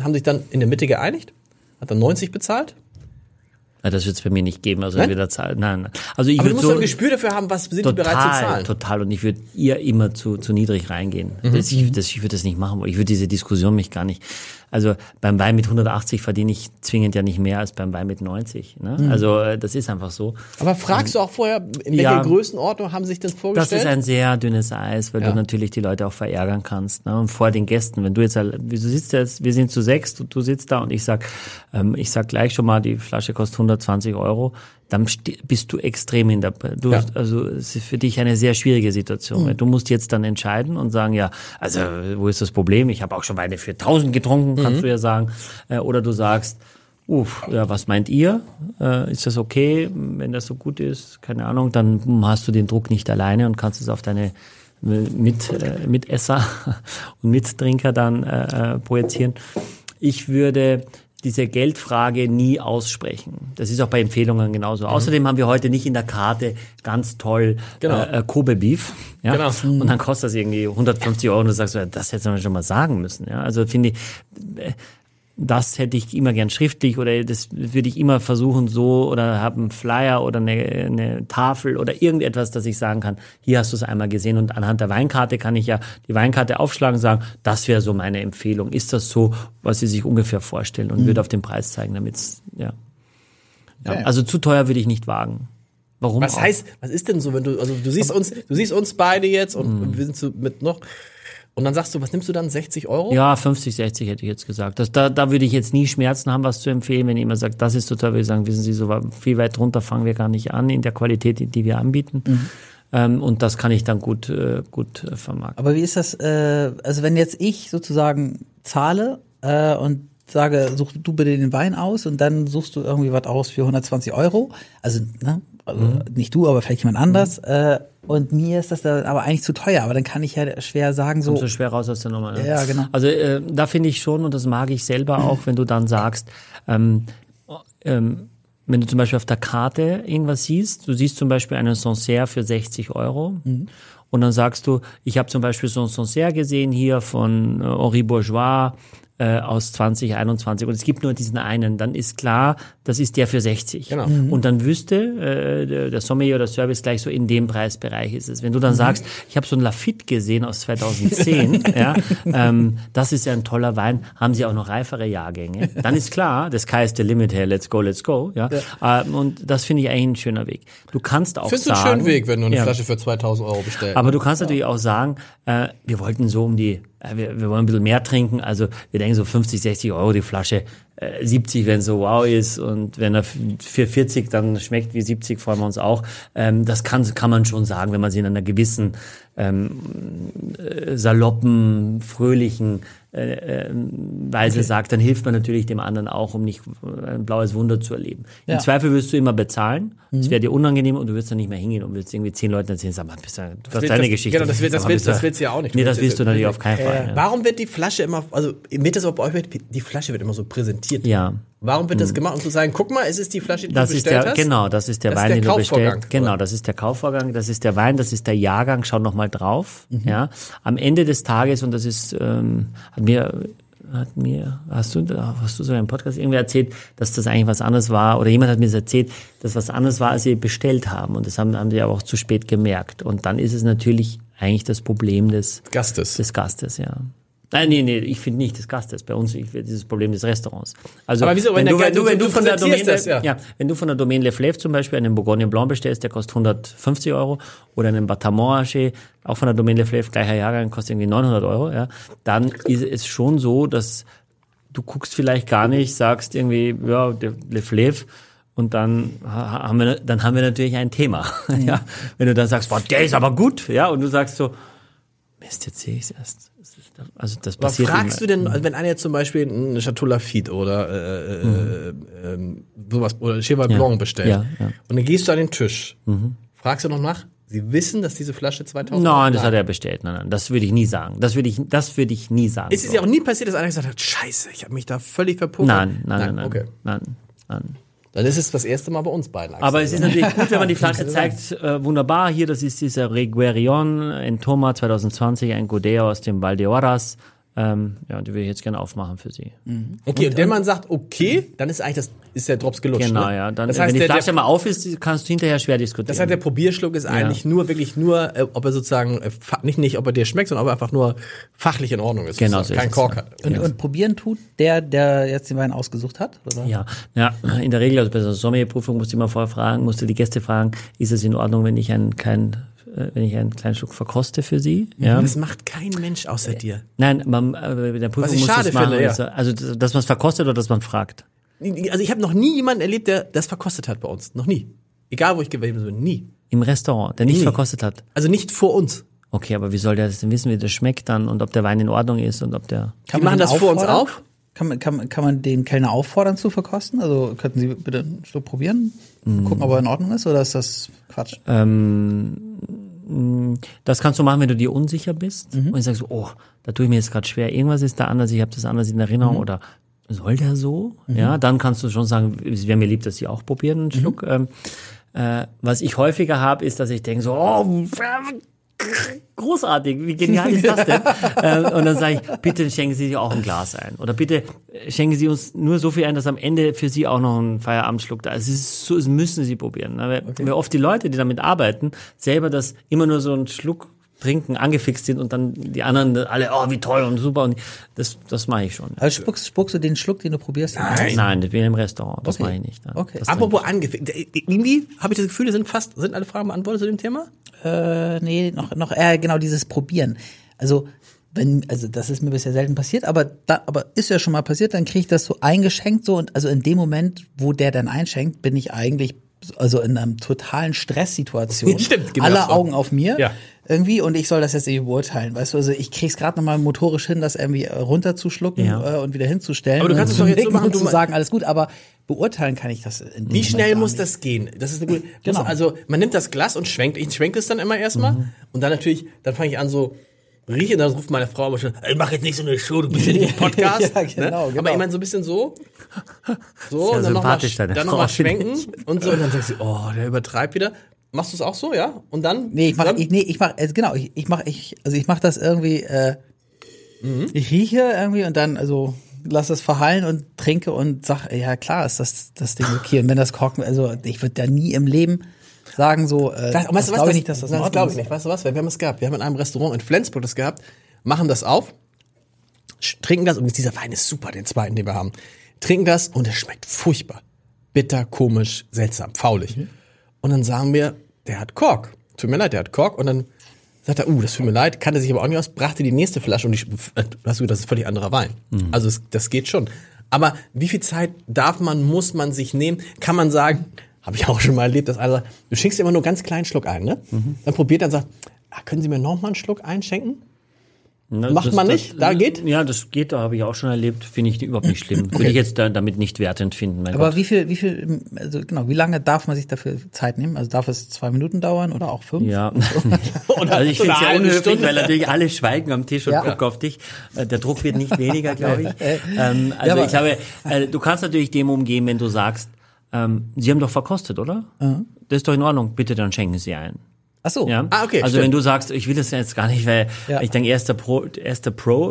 sich dann in der Mitte geeinigt, hat dann 90 bezahlt. Na, das wird es bei mir nicht geben, also nein? Wieder zahlen. Nein. Also ich würde so ein Gespür dafür haben, was sind die bereit zu zahlen. Total, und ich würde ihr immer zu niedrig reingehen. Mhm. Ich würde das nicht machen wollen. Ich würde diese Diskussion mich gar nicht. Also beim Wein mit 180 verdiene ich zwingend ja nicht mehr als beim Wein mit 90. Ne? Mhm. Also das ist einfach so. Aber fragst du auch vorher, in welcher Größenordnung haben sie sich das vorgestellt? Das ist ein sehr dünnes Eis, weil du natürlich die Leute auch verärgern kannst. Ne? Und vor den Gästen, wenn wir sind zu 6, du sitzt da und ich sag gleich schon mal, die Flasche kostet 120 €, dann bist du extrem also es ist für dich eine sehr schwierige Situation. Mhm. Du musst jetzt dann entscheiden und sagen, ja, also wo ist das Problem? Ich habe auch schon Weine für 1000 getrunken, kannst du ja sagen. Oder du sagst, was meint ihr? Ist das okay, wenn das so gut ist? Keine Ahnung, dann hast du den Druck nicht alleine und kannst es auf deine Mitesser und Mittrinker dann projizieren. Ich würde diese Geldfrage nie aussprechen. Das ist auch bei Empfehlungen genauso. Außerdem haben wir heute nicht in der Karte ganz toll Kobe Beef. Ja? Genau. Und dann kostet das irgendwie 150 € und du sagst, das hätte man schon mal sagen müssen. Ja? Also finde ich, das hätte ich immer gern schriftlich oder das würde ich immer versuchen so oder habe einen Flyer oder eine Tafel oder irgendetwas, dass ich sagen kann, hier hast du es einmal gesehen und anhand der Weinkarte kann ich ja die Weinkarte aufschlagen und sagen, das wäre so meine Empfehlung. Ist das so, was Sie sich ungefähr vorstellen und würde auf den Preis zeigen, damit es, ja. Also zu teuer würde ich nicht wagen. Warum was auch? Heißt, was ist denn so, wenn du, also du siehst uns beide jetzt und wir sind und dann sagst du, was nimmst du dann, 60 €? Ja, 50, 60 hätte ich jetzt gesagt. Da würde ich jetzt nie Schmerzen haben, was zu empfehlen. Wenn jemand sagt, das ist total, würde ich sagen, wissen Sie, so viel weit runter fangen wir gar nicht an in der Qualität, die wir anbieten. Mhm. Und das kann ich dann gut vermarkten. Aber wie ist das, also wenn jetzt ich sozusagen zahle und sage, such du bitte den Wein aus und dann suchst du irgendwie was aus für 120 €, also, ne? Also nicht du, aber vielleicht jemand anders. Und mir ist das dann aber eigentlich zu teuer. Aber dann kann ich ja schwer sagen so. Kommst du schwer raus aus der Nummer. Ne? Ja, genau. Also da finde ich schon, und das mag ich selber auch, wenn du dann sagst, wenn du zum Beispiel auf der Karte irgendwas siehst, du siehst zum Beispiel einen Sancerre für 60 €. Mhm. Und dann sagst du, ich habe zum Beispiel so einen Sancerre gesehen hier von Henri Bourgeois, aus 2021 und es gibt nur diesen einen, dann ist klar, das ist der für 60. Genau. Mhm. Und dann wüsste der Sommelier oder Service gleich so, in dem Preisbereich ist es. Wenn du dann sagst, ich habe so ein Lafite gesehen aus 2010, ja, das ist ja ein toller Wein, haben sie auch noch reifere Jahrgänge, dann ist klar, the sky is the limit, hey, let's go, ja. Ja. Und das finde ich eigentlich ein schöner Weg. Du kannst auch sagen, einen schönen Weg, wenn du eine Flasche für 2000 Euro bestellst. Aber du kannst natürlich auch sagen, wir wollten so um die, wir wollen ein bisschen mehr trinken, also wir denken so 50, 60 Euro die Flasche, 70, wenn es so wow ist, und wenn er für 40 dann schmeckt wie 70, freuen wir uns auch. Das kann man schon sagen, wenn man sie in einer gewissen saloppen, fröhlichen Weise sagt, dann hilft man natürlich dem anderen auch, um nicht ein blaues Wunder zu erleben. Ja. Im Zweifel wirst du immer bezahlen, es wäre dir unangenehm und du wirst dann nicht mehr hingehen und willst irgendwie 10 Leuten erzählen, sag mal, du hast deine Geschichte. Genau, das willst du ja auch nicht. Nee, das willst du natürlich auf keinen Fall. Ja. Warum wird die Flasche immer, also mit das auch bei euch, die Flasche wird immer so präsentiert. Ja. Warum wird das gemacht, um zu sagen, guck mal, es ist die Flasche, die das du bestellt hast? Genau, das ist der Wein, den du bestellst. Genau, das ist der Kaufvorgang, das ist der Wein, das ist der Jahrgang, schau nochmal drauf. Mhm. Ja. Am Ende des Tages, und das ist, hast du so einen Podcast irgendwie erzählt, dass das eigentlich was anderes war, oder jemand hat mir das erzählt, dass was anderes war, als sie bestellt haben, und das haben sie aber auch zu spät gemerkt, und dann ist es natürlich eigentlich das Problem des Gastes. Des Gastes, ja. Nein, nee, ich finde nicht des Gastes. Bei uns ist dieses Problem des Restaurants. Also, aber wieso, wenn du von der Domaine, das, wenn du von der Domaine Le Fleuve zum Beispiel einen Bourgogne Blanc bestellst, der kostet 150 Euro, oder einen Batamont Haché, auch von der Domaine Le Fleuve, gleicher Jahrgang, kostet irgendwie 900 Euro, ja, dann ist es schon so, dass du guckst vielleicht gar nicht, sagst irgendwie, ja, Le Fleuve, und dann haben wir natürlich ein Thema, ja. Wenn du dann sagst, boah, der ist aber gut, ja, und du sagst so, Mist, jetzt sehe ich es erst. Also das passiert. Was fragst du denn, wenn einer jetzt zum Beispiel ein Chateau Lafite oder sowas oder Cheval Blanc bestellt und dann gehst du an den Tisch, fragst du noch nach? Sie wissen, dass diese Flasche 2000 Euro. Nein, das hat er bestellt. Nein, das würde ich nie sagen. Das würde ich nie sagen. Ist es ja auch nie passiert, dass einer gesagt hat, Scheiße, ich habe mich da völlig verpuppt? Nein. Dann ist es das erste Mal bei uns beiden. Aber es ist natürlich gut, wenn man die Flasche zeigt, wunderbar, hier, das ist dieser Regueiron in Toma 2020, ein Godello aus dem Valdeorras. Ja, die will ich jetzt gerne aufmachen für Sie. Okay, und wenn man sagt, okay, dann ist eigentlich der Drops gelutscht. Genau, ne? Ja. Dann, das heißt, wenn die Flasche mal auf ist, kannst du hinterher schwer diskutieren. Das heißt, der Probierschluck ist eigentlich nur, ob er sozusagen, nicht ob er dir schmeckt, sondern ob er einfach nur fachlich in Ordnung ist. Genau, so kein Kork hat. Und probieren tut der jetzt den Wein ausgesucht hat? Oder? Ja, in der Regel, also bei so einer Sommelier-Prüfung musst du die Gäste fragen, ist es in Ordnung, wenn ich einen kleinen Schluck verkoste für sie. Ja. Das macht kein Mensch außer dir. Nein, in der Prüfung muss das machen. Also, dass man es verkostet oder dass man fragt. Also ich habe noch nie jemanden erlebt, der das verkostet hat bei uns. Noch nie. Egal, wo ich gewesen bin. Nie. Im Restaurant, der nicht verkostet hat. Also nicht vor uns. Okay, aber wie soll der das denn wissen, wie das schmeckt dann und ob der Wein in Ordnung ist und ob der... Die machen das vor uns auf? Kann man den Kellner auffordern zu verkosten? Also könnten Sie bitte einen Schluck probieren? Gucken, ob er in Ordnung ist, oder ist das Quatsch? Das kannst du machen, wenn du dir unsicher bist und sagst, da tue ich mir jetzt gerade schwer, irgendwas ist da anders, ich habe das anders in Erinnerung oder soll der so? Ja, dann kannst du schon sagen, es wäre mir lieb, dass sie auch probieren einen Schluck. Was ich häufiger habe, ist, dass ich denke so, großartig, wie genial ist das denn? Und dann sage ich, bitte schenken Sie sich auch ein Glas ein. Oder bitte schenken Sie uns nur so viel ein, dass am Ende für Sie auch noch ein Feierabendschluck da ist. Das müssen Sie probieren. Weil oft die Leute, die damit arbeiten, selber das immer nur so einen Schluck trinken, angefixt sind und dann die anderen alle, wie toll und super. Und das mache ich schon. Also spuckst du den Schluck, den du probierst? Nein, ich bin im Restaurant. Das mache ich nicht. Nein. Okay. Apropos angefixt. Irgendwie habe ich das Gefühl, sind alle Fragen beantwortet zu dem Thema? Genau, dieses Probieren. Also das ist mir bisher selten passiert, aber ist ja schon mal passiert, dann kriege ich das so eingeschenkt so, und also in dem Moment, wo der dann einschenkt, bin ich eigentlich also in einer totalen Stresssituation. Stimmt, genau. Alle Augen auf mir irgendwie, und ich soll das jetzt irgendwie beurteilen, weißt du, also ich krieg's gerade nochmal motorisch hin, das irgendwie runterzuschlucken und wieder hinzustellen. Aber du kannst es doch jetzt so machen, sagen, alles gut, aber beurteilen kann ich das in dem Wie schnell muss das gehen? Das ist eine gute, genau. Also man nimmt das Glas und schwenkt, ich schwenke es dann immer erstmal und dann natürlich, dann fange ich an so, rieche, und dann ruft meine Frau immer schon, ey, mach jetzt nicht so eine Show, du bist ja nicht im Podcast. Ja, genau. Aber ich meine so ein bisschen so und dann nochmal schwenken und so, und dann sagst du, der übertreibt wieder. Machst du es auch so, ja? Und dann? Ich mache das irgendwie, ich rieche irgendwie und dann, also lass das verhallen und trinke und sag, ja klar ist das Ding okay. Und wenn das Korken, also ich würde da nie im Leben sagen so, das glaube ich nicht, dass das das glaube ich nicht, weißt du was, wir haben es gehabt, wir haben in einem Restaurant in Flensburg das gehabt, machen das auf, trinken das, und dieser Wein ist super, den zweiten, den wir haben, trinken das und es schmeckt furchtbar, bitter, komisch, seltsam, faulig. Mhm. Und dann sagen wir, der hat Kork, tut mir leid, der hat Kork, und dann sagt er, das tut mir leid, kannte sich aber auch nicht aus, brachte die nächste Flasche und hast du, das ist völlig anderer Wein. Mhm. Also das geht schon. Aber wie viel Zeit muss man sich nehmen? Kann man sagen, habe ich auch schon mal erlebt, dass einer sagt, du schenkst immer nur ganz kleinen Schluck ein, ne? Mhm. Dann probiert er und sagt, können Sie mir noch mal einen Schluck einschenken? Na, macht das, man nicht? Das, da geht? Ja, das geht, da habe ich auch schon erlebt, finde ich überhaupt nicht schlimm. Okay. Würde ich jetzt damit nicht wertend finden, mein Gott. Aber wie viel, also genau, wie lange darf man sich dafür Zeit nehmen? Also darf es 2 Minuten dauern oder auch 5? Ja. Oder also ich finde es ja unhöflich, weil natürlich alle schweigen am Tisch und gucken auf dich. Der Druck wird nicht weniger, glaube ich. Also ich glaube, du kannst natürlich dem umgehen, wenn du sagst, Sie haben doch verkostet, oder? Mhm. Das ist doch in Ordnung, bitte dann schenken Sie ein. Ach so. Ja? Ah, okay. Also stimmt. Wenn du sagst, ich will das jetzt gar nicht, weil ich denke, erster Pro,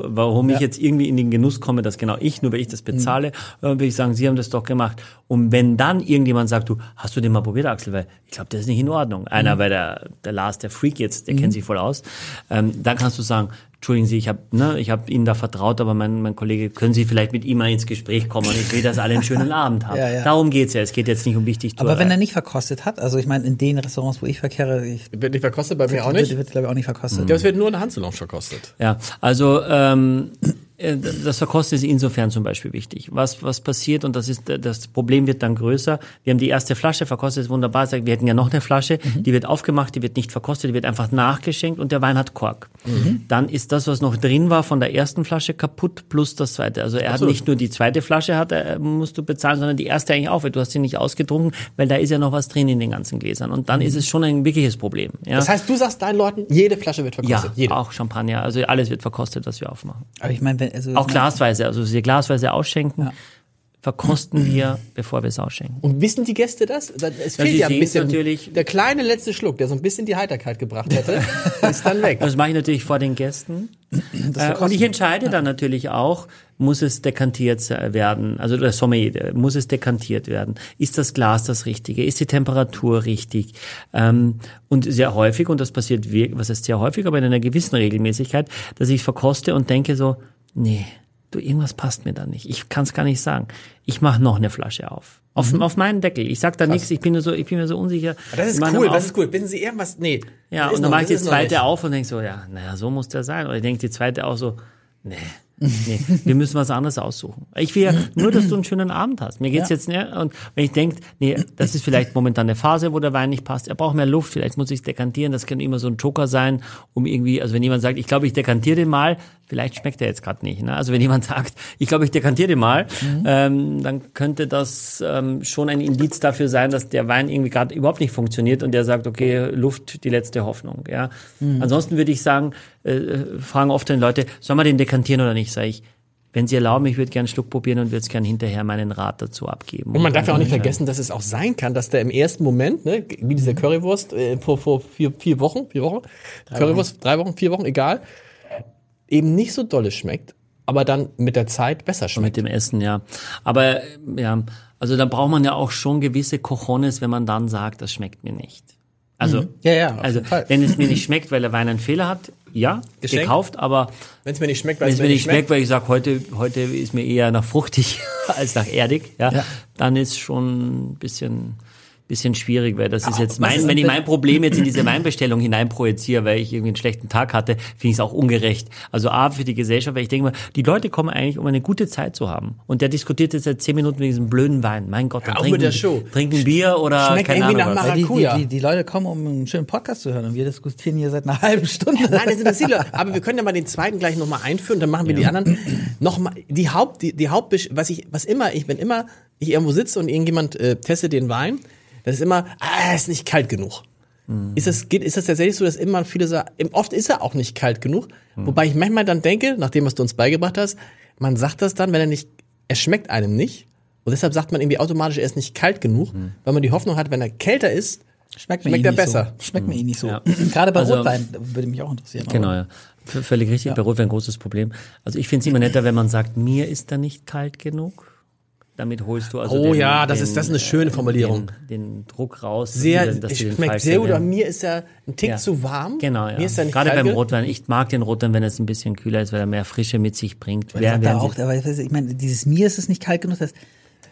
warum ich jetzt irgendwie in den Genuss komme, dass genau ich, nur weil ich das bezahle, würde ich sagen, Sie haben das doch gemacht. Und wenn dann irgendjemand sagt, du, hast du den mal probiert, Axel? Weil ich glaube, das ist nicht in Ordnung. Einer, weil der Lars, der Freak jetzt, der kennt sich voll aus. Dann kannst du sagen, entschuldigen Sie, ich hab Ihnen da vertraut, aber mein Kollege, können Sie vielleicht mit ihm mal ins Gespräch kommen? Und ich will, dass alle einen schönen Abend haben. Ja, ja. Darum geht's ja. Es geht jetzt nicht um wichtig. Aber wenn er nicht verkostet hat, also ich meine, in den Restaurants, wo ich verkehre, wird nicht verkostet, bei mir auch nicht. Wird glaube ich auch nicht verkostet. Mhm. Ja, es wird nur in der Hanselounge verkostet. Ja, also das Verkosten ist insofern zum Beispiel wichtig. Was passiert, und das ist, das Problem wird dann größer. Wir haben die erste Flasche verkostet, ist wunderbar. Wir hätten ja noch eine Flasche, die wird aufgemacht, die wird nicht verkostet, die wird einfach nachgeschenkt und der Wein hat Kork. Mhm. Dann ist das, was noch drin war von der ersten Flasche, kaputt plus das zweite. Also er hat nicht nur die zweite Flasche, musst du bezahlen, sondern die erste eigentlich auch, weil du hast sie nicht ausgetrunken, weil da ist ja noch was drin in den ganzen Gläsern. Und dann ist es schon ein wirkliches Problem. Ja? Das heißt, du sagst deinen Leuten, jede Flasche wird verkostet? Ja, jede. Auch Champagner. Also alles wird verkostet, was wir aufmachen. Aber ich meine, auch glasweise, also sie glasweise ausschenken, verkosten wir, bevor wir es ausschenken. Und wissen die Gäste das? Es fehlt ja ein bisschen, natürlich, der kleine letzte Schluck, der so ein bisschen die Heiterkeit gebracht hätte, ist dann weg. Das mache ich natürlich vor den Gästen. Und ich entscheide dann natürlich auch, muss es dekantiert werden, also der Sommelier, muss es dekantiert werden? Ist das Glas das Richtige? Ist die Temperatur richtig? Und sehr häufig, und das passiert, was heißt sehr häufig, aber in einer gewissen Regelmäßigkeit, dass ich verkoste und denke so, nee, du, irgendwas passt mir da nicht. Ich kann es gar nicht sagen. Ich mache noch eine Flasche auf. Auf meinen Deckel. Ich sag da nichts, ich bin mir so unsicher. Aber das ist cool, Wissen Sie irgendwas? Nee. Ja, und dann mache ich die zweite auf und denke so, so muss der sein. Oder ich denke die zweite auch so, nee, wir müssen was anderes aussuchen. Ich will ja nur, dass du einen schönen Abend hast. Mir geht's jetzt, ne? Und wenn ich denke, das ist vielleicht momentan eine Phase, wo der Wein nicht passt. Er braucht mehr Luft, vielleicht muss ich dekantieren. Das kann immer so ein Joker sein, um irgendwie, also wenn jemand sagt, ich glaube, ich dekantiere den mal, vielleicht schmeckt er jetzt gerade nicht. Ne? Also wenn jemand sagt, ich glaube, ich dekantiere den mal, dann könnte das schon ein Indiz dafür sein, dass der Wein irgendwie gerade überhaupt nicht funktioniert und der sagt, okay, Luft, die letzte Hoffnung. Ja? Mhm. Ansonsten würde ich sagen, fragen oft den Leute, sollen wir den dekantieren oder nicht? Sage ich, wenn Sie erlauben, ich würde gerne einen Schluck probieren und würde es gerne hinterher meinen Rat dazu abgeben. Und man darf ja auch nicht vergessen, dass es auch sein kann, dass der im ersten Moment, wie diese Currywurst vor vier Wochen, Currywurst 3 Wochen, 4 Wochen, egal, eben nicht so dolle schmeckt, aber dann mit der Zeit besser schmeckt. Mit dem Essen, ja. Aber ja, also da braucht man ja auch schon gewisse Cojones, wenn man dann sagt, das schmeckt mir nicht. Also, also wenn es mir nicht schmeckt, weil der Wein einen Fehler hat, geschenkt, gekauft, aber wenn es mir nicht schmeckt, weil ich sage, heute ist mir eher nach fruchtig als nach erdig, dann ist schon ein bisschen schwierig, weil das ist jetzt wenn ich mein Problem jetzt in diese Weinbestellung hineinprojiziere, weil ich irgendwie einen schlechten Tag hatte, finde ich es auch ungerecht. Also A, für die Gesellschaft, weil ich denke mal, die Leute kommen eigentlich, um eine gute Zeit zu haben. Und der diskutiert jetzt seit 10 Minuten wegen diesem blöden Wein. Mein Gott, auch mit der Show. Trinken Bier oder schmeckt keine Ahnung. Nach Maracuja. Die Leute kommen, um einen schönen Podcast zu hören, und wir diskutieren hier seit einer halben Stunde. Nein, das interessiert Leute. Aber wir können ja mal den zweiten gleich nochmal einführen, dann machen wir die anderen nochmal. Wenn ich irgendwo sitze und irgendjemand testet den Wein, das ist immer, ist nicht kalt genug. Mhm. Ist das tatsächlich so, dass immer viele sagen, oft ist er auch nicht kalt genug. Mhm. Wobei ich manchmal dann denke, nach dem, was du uns beigebracht hast, man sagt das dann, wenn er schmeckt einem nicht. Und deshalb sagt man irgendwie automatisch, er ist nicht kalt genug, weil man die Hoffnung hat, wenn er kälter ist, schmeckt er besser. So. Schmeckt mir nicht so. Ja. Gerade bei Rotwein würde mich auch interessieren. Genau, ja. Völlig richtig, ja. Bei Rotwein ein großes Problem. Also ich finde es immer netter, wenn man sagt, mir ist da nicht kalt genug. Damit holst du also das ist eine schöne Formulierung. Den Druck raus. Schmeckt sehr gut, aber mir ist ja ein Tick zu warm. Genau, ja. Mir ist ja nicht gerade beim Rotwein. Ich mag den Rotwein, wenn es ein bisschen kühler ist, weil er mehr Frische mit sich bringt. Aber ich meine, dieses mir ist es nicht kalt genug,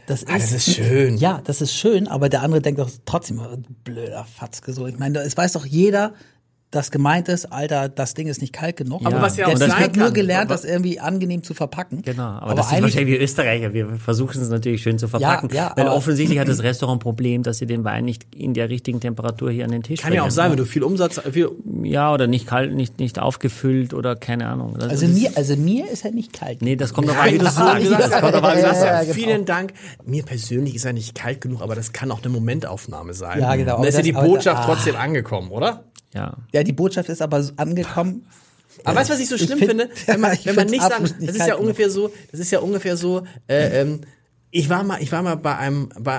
das ist schön. Ja, das ist schön, aber der andere denkt doch trotzdem, blöder Fatzke. So. Ich meine, es weiß doch jeder, das gemeint ist, Alter, das Ding ist nicht kalt genug. Ja. Aber was ja auch sein kann. Ich habe nur gelernt, das irgendwie angenehm zu verpacken. Genau, aber das ist wahrscheinlich wie Österreicher. Wir versuchen es natürlich schön zu verpacken. Ja, weil offensichtlich hat das Restaurant ein Problem, dass sie den Wein nicht in der richtigen Temperatur hier an den Tisch bringen. Kann ja auch sein, wenn du viel Umsatz... oder nicht kalt, nicht aufgefüllt oder keine Ahnung. Also mir ist er nicht kalt. Nee, das kommt aber an, wie du sagst. Vielen Dank. Mir persönlich ist er nicht kalt genug, aber das kann auch eine Momentaufnahme sein. Ja, genau. Da ist ja die Botschaft trotzdem angekommen, oder? Ja, die Botschaft ist aber angekommen. Aber weißt du, was ich so schlimm finde? Wenn man nicht sagt, das ist ja ungefähr so, ich war mal bei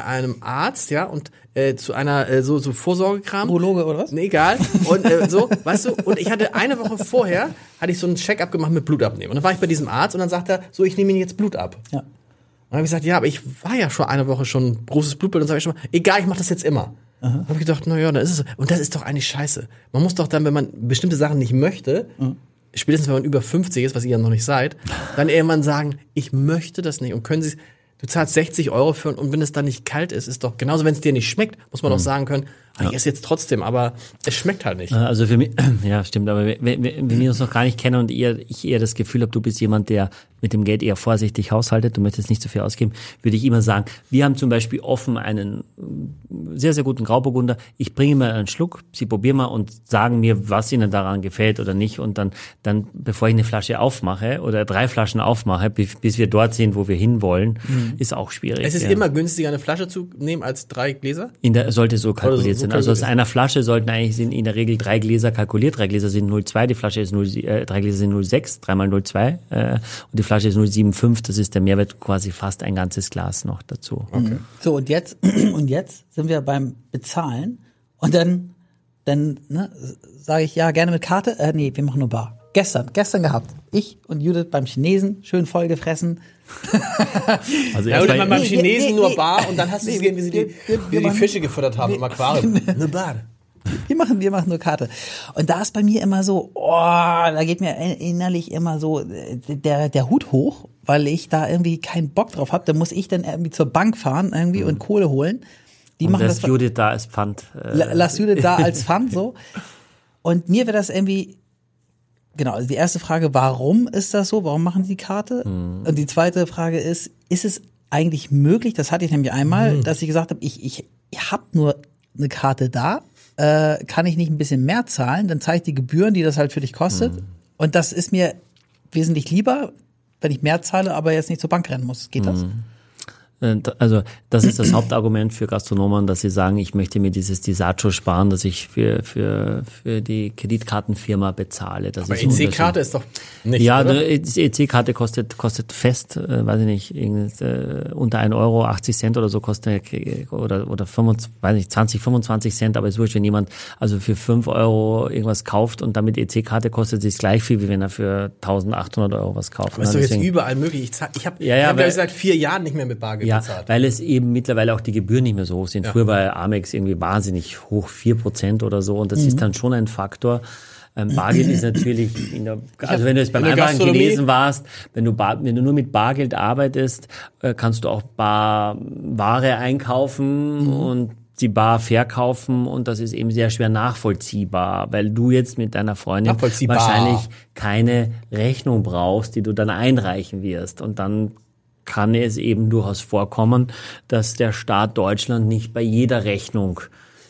einem Arzt, ja, und zu einer so Vorsorgekram. Urologe oder was? Nee, egal. Und weißt du, und ich hatte eine Woche vorher, so einen Check-up gemacht mit Blutabnehmen. Und dann war ich bei diesem Arzt und dann sagt er, so, ich nehme Ihnen jetzt Blut ab. Ja. Und dann habe ich gesagt, aber ich war ja schon eine Woche schon großes Blutbild und sage ich schon mal, egal, ich mache das jetzt immer. Aha. Hab ich gedacht, dann ist es so. Und das ist doch eigentlich scheiße. Man muss doch dann, wenn man bestimmte Sachen nicht möchte, spätestens wenn man über 50 ist, was ihr ja noch nicht seid, dann irgendwann sagen, ich möchte das nicht. Und können Sie, du zahlst 60 Euro für, und wenn es dann nicht kalt ist, ist doch genauso, wenn es dir nicht schmeckt, muss man doch sagen können, ich esse jetzt trotzdem, aber es schmeckt halt nicht. Also für mich, ja stimmt, aber wenn wir uns noch gar nicht kennen und ich eher das Gefühl habe, du bist jemand, der mit dem Geld eher vorsichtig haushaltet, du möchtest nicht zu viel ausgeben, würde ich immer sagen, wir haben zum Beispiel offen einen sehr, sehr guten Grauburgunder, ich bringe mal einen Schluck, Sie probieren mal und sagen mir, was Ihnen daran gefällt oder nicht und dann bevor ich eine Flasche aufmache oder 3 Flaschen aufmache, bis wir dort sind, wo wir hinwollen, ist auch schwierig. Es ist immer günstiger, eine Flasche zu nehmen als 3 Gläser? Sollte so kalkuliert sein. Also aus einer Flasche sollten eigentlich in der Regel 3 Gläser kalkuliert. 3 Gläser sind 0,2, die Flasche ist 3 Gläser sind 0,6, 3 mal 0,2 und die Flasche ist 0,75. Das ist der Mehrwert quasi fast ein ganzes Glas noch dazu. Okay. So, und jetzt sind wir beim Bezahlen und dann sage ich, ja, gerne mit Karte. Nee, wir machen nur Bar. Gestern gehabt. Ich und Judith beim Chinesen, schön voll gefressen. Also ja, oder beim Chinesen nur Bar und dann hast du gesehen, wie sie die Fische gefüttert haben im Aquarium. Nur Bar. Wir machen nur Karte. Und da ist bei mir immer so, da geht mir innerlich immer so der Hut hoch, weil ich da irgendwie keinen Bock drauf habe. Da muss ich dann irgendwie zur Bank fahren und Kohle holen. Lass Judith da als Pfand. Lass Judith da als Pfand, so. Und mir wäre das irgendwie... Genau, also die erste Frage, warum ist das so? Warum machen die Karte? Und die zweite Frage ist es eigentlich möglich, das hatte ich nämlich einmal, dass ich gesagt habe, ich habe nur eine Karte da, kann ich nicht ein bisschen mehr zahlen? Dann zahle ich die Gebühren, die das halt für dich kostet. Und das ist mir wesentlich lieber, wenn ich mehr zahle, aber jetzt nicht zur Bank rennen muss. Geht das? Also das ist das Hauptargument für Gastronomen, dass sie sagen, ich möchte mir dieses Disaccio sparen, dass ich für die Kreditkartenfirma bezahle. Das aber EC-Karte ist doch nicht, ja, oder? EC-Karte kostet fest, weiß ich nicht, unter 1 Euro, 80 Cent oder so kostet, oder 20, 25 Cent, aber es wurscht, wenn jemand also für 5 Euro irgendwas kauft und damit EC-Karte kostet es gleich viel, wie wenn er für 1.800 Euro was kauft. Aber ist doch jetzt überall möglich. Ich habe seit 4 Jahren nicht mehr mit Bargeld. Ja, weil es eben mittlerweile auch die Gebühren nicht mehr so hoch sind. Ja. Früher war Amex irgendwie wahnsinnig hoch, 4% oder so. Und das ist dann schon ein Faktor. Bargeld ist natürlich, wenn du jetzt beim einfachen Chinesen warst, wenn du nur mit Bargeld arbeitest, kannst du auch Barware einkaufen und die Bar verkaufen und das ist eben sehr schwer nachvollziehbar, weil du jetzt mit deiner Freundin wahrscheinlich keine Rechnung brauchst, die du dann einreichen wirst. Und dann kann es eben durchaus vorkommen, dass der Staat Deutschland nicht bei jeder Rechnung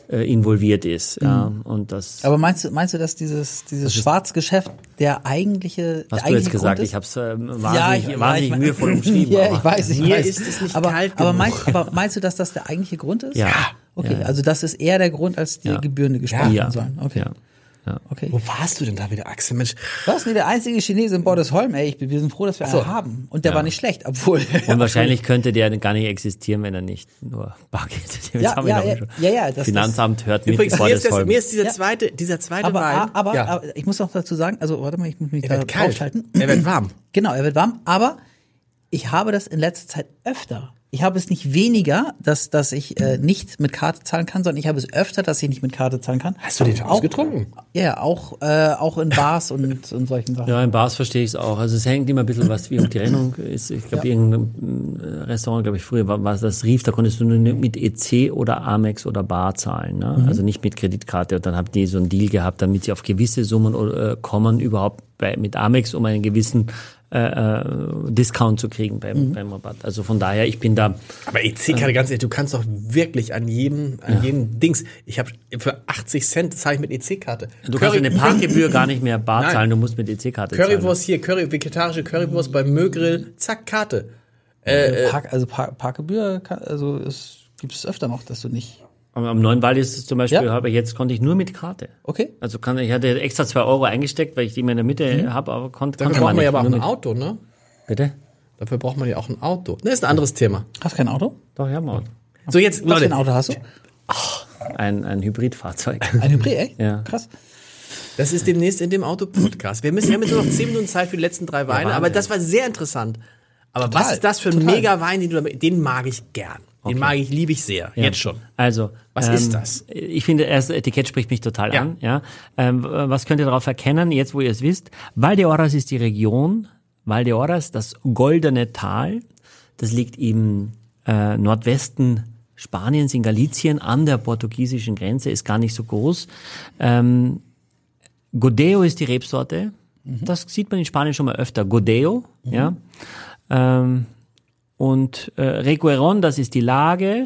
involviert ist. Ja, und das. Aber meinst du, dass dieses Schwarzgeschäft der eigentliche Grund ist? Hast du jetzt gesagt, ich habe es wahnsinnig mühevoll umschrieben. Ja, ich weiß. Ist es nicht kalt genug. Aber meinst du, dass das der eigentliche Grund ist? Ja. Okay, also das ist eher der Grund, als die Gebühren gespart werden sollen. Okay. Ja. Ja. Okay. Wo warst du denn da wieder, Axel? Mensch. Was? Nee, der einzige Chinese in Bordesholm, ey. Wir sind froh, dass wir einen haben. Und der war nicht schlecht, obwohl. Und wahrscheinlich könnte der gar nicht existieren, wenn er nicht nur Bargeld. Das Finanzamt hört mit Bordesholm. Mir ist dieser zweite Wein. Aber ich muss noch dazu sagen, also warte mal, ich muss mich da draufschalten. Er wird warm. Genau, er wird warm, aber ich habe das in letzter Zeit öfter. Ich habe es nicht weniger, dass ich nicht mit Karte zahlen kann, sondern ich habe es öfter, dass ich nicht mit Karte zahlen kann. Hast du den schon ausgetrunken? Ja, auch in Bars und solchen Sachen. Ja, in Bars verstehe ich es auch. Also es hängt immer ein bisschen was, wie um die Rechnung ist. Ich glaube, irgendein Restaurant, glaube ich, früher war das Rief, da konntest du nur mit EC oder Amex oder Bar zahlen. Ne? Mhm. Also nicht mit Kreditkarte. Und dann habt ihr so einen Deal gehabt, damit sie auf gewisse Summen kommen, überhaupt mit Amex, um einen gewissen Discount zu kriegen beim Rabatt. Also von daher, ich bin da. Aber EC-Karte, ganz ehrlich, du kannst doch wirklich an jedem Dings. Ich habe für 80 Cent zahle ich mit EC-Karte. Du kannst eine Parkgebühr gar nicht mehr bar zahlen, du musst mit EC-Karte zahlen. Currywurst hier, vegetarische Currywurst beim Mögrill, zack, Karte. Parkgebühr, also gibt es öfter noch, dass du nicht. Am Neuen Wallis zum Beispiel habe ich jetzt, konnte ich nur mit Karte. Okay. Also ich hatte extra 2 Euro eingesteckt, weil ich die immer in der Mitte habe, aber konnte man nicht. Dafür braucht man ja aber auch ein Auto, ne? Bitte? Dafür braucht man ja auch ein Auto. Das ist ein anderes Thema. Hast du kein Auto? Doch, ich habe ein Auto. So, jetzt, Leute. Was für ein Auto hast du? Ein Hybridfahrzeug. Ein Hybrid, echt? Ja. Krass. Das ist demnächst in dem Auto-Podcast. Wir haben jetzt nur noch 10 Minuten Zeit für die letzten 3 Weine, aber das war sehr interessant. Aber total, was ist das für ein Mega-Wein, den mag ich gern. Okay. Den mag ich, liebe ich sehr. Ja. Jetzt schon. Also, was ist das? Ich finde, das Etikett spricht mich total an. Ja? Was könnt ihr darauf erkennen, jetzt wo ihr es wisst? Valdeorras ist die Region. Valdeorras, das goldene Tal. Das liegt im Nordwesten Spaniens, in Galicien, an der portugiesischen Grenze. Ist gar nicht so groß. Godello ist die Rebsorte. Mhm. Das sieht man in Spanien schon mal öfter. Godello, und Regueiron, das ist die Lage.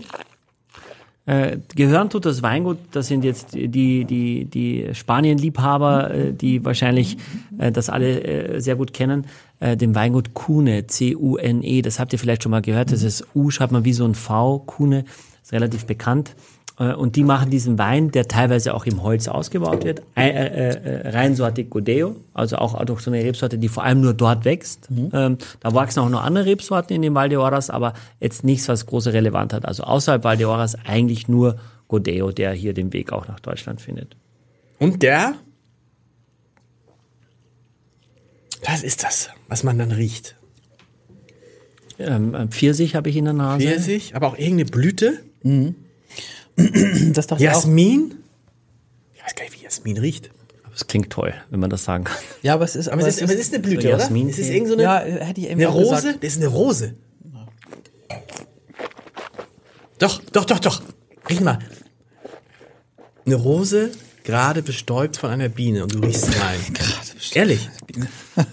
Gehören tut das Weingut, das sind jetzt die Spanien-Liebhaber, die wahrscheinlich das alle sehr gut kennen, dem Weingut Cune, C-U-N-E, das habt ihr vielleicht schon mal gehört, das ist U, schreibt man wie so ein V, Cune, ist relativ bekannt. Und die machen diesen Wein, der teilweise auch im Holz ausgebaut wird, reinsortig Godello, also auch durch so eine Rebsorte, die vor allem nur dort wächst. Mhm. Da wachsen auch noch andere Rebsorten in den Valdeorras, aber jetzt nichts, was große Relevanz hat. Also außerhalb Valdeorras eigentlich nur Godello, der hier den Weg auch nach Deutschland findet. Und der? Was ist das, was man dann riecht? Pfirsich habe ich in der Nase. Pfirsich, aber auch irgendeine Blüte? Mhm. Das doch Jasmin? Ich weiß gar nicht, wie Jasmin riecht. Aber es klingt toll, wenn man das sagen kann. Ja, aber es ist, aber es ist eine Blüte, so Jasmin, oder? Es ist irgend so eine, hätte ich eine Rose. Gesagt. Das ist eine Rose. Doch. Riech mal. Eine Rose, gerade bestäubt von einer Biene und du riechst rein. Gerade bestäubt. Ehrlich.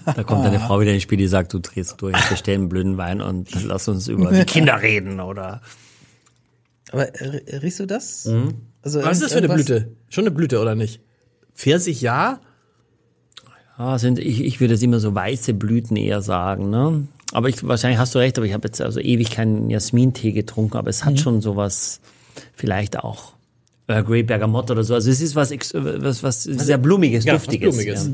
Da kommt deine Frau wieder ins Spiel, die sagt, du drehst durch, wir stellen einen blöden Wein und lass uns über die Kinder reden oder... Aber riechst du das? Mhm. Also was ist das für eine Blüte? Schon eine Blüte, oder nicht? Pfirsich, ja? Ja, ich würde es immer so weiße Blüten eher sagen, ne? Aber wahrscheinlich hast du recht, aber ich habe jetzt also ewig keinen Jasmintee getrunken, aber es hat schon sowas, vielleicht auch Earl Grey Bergamotte oder so. Also es ist was sehr Blumiges, Duftiges. Blumiges.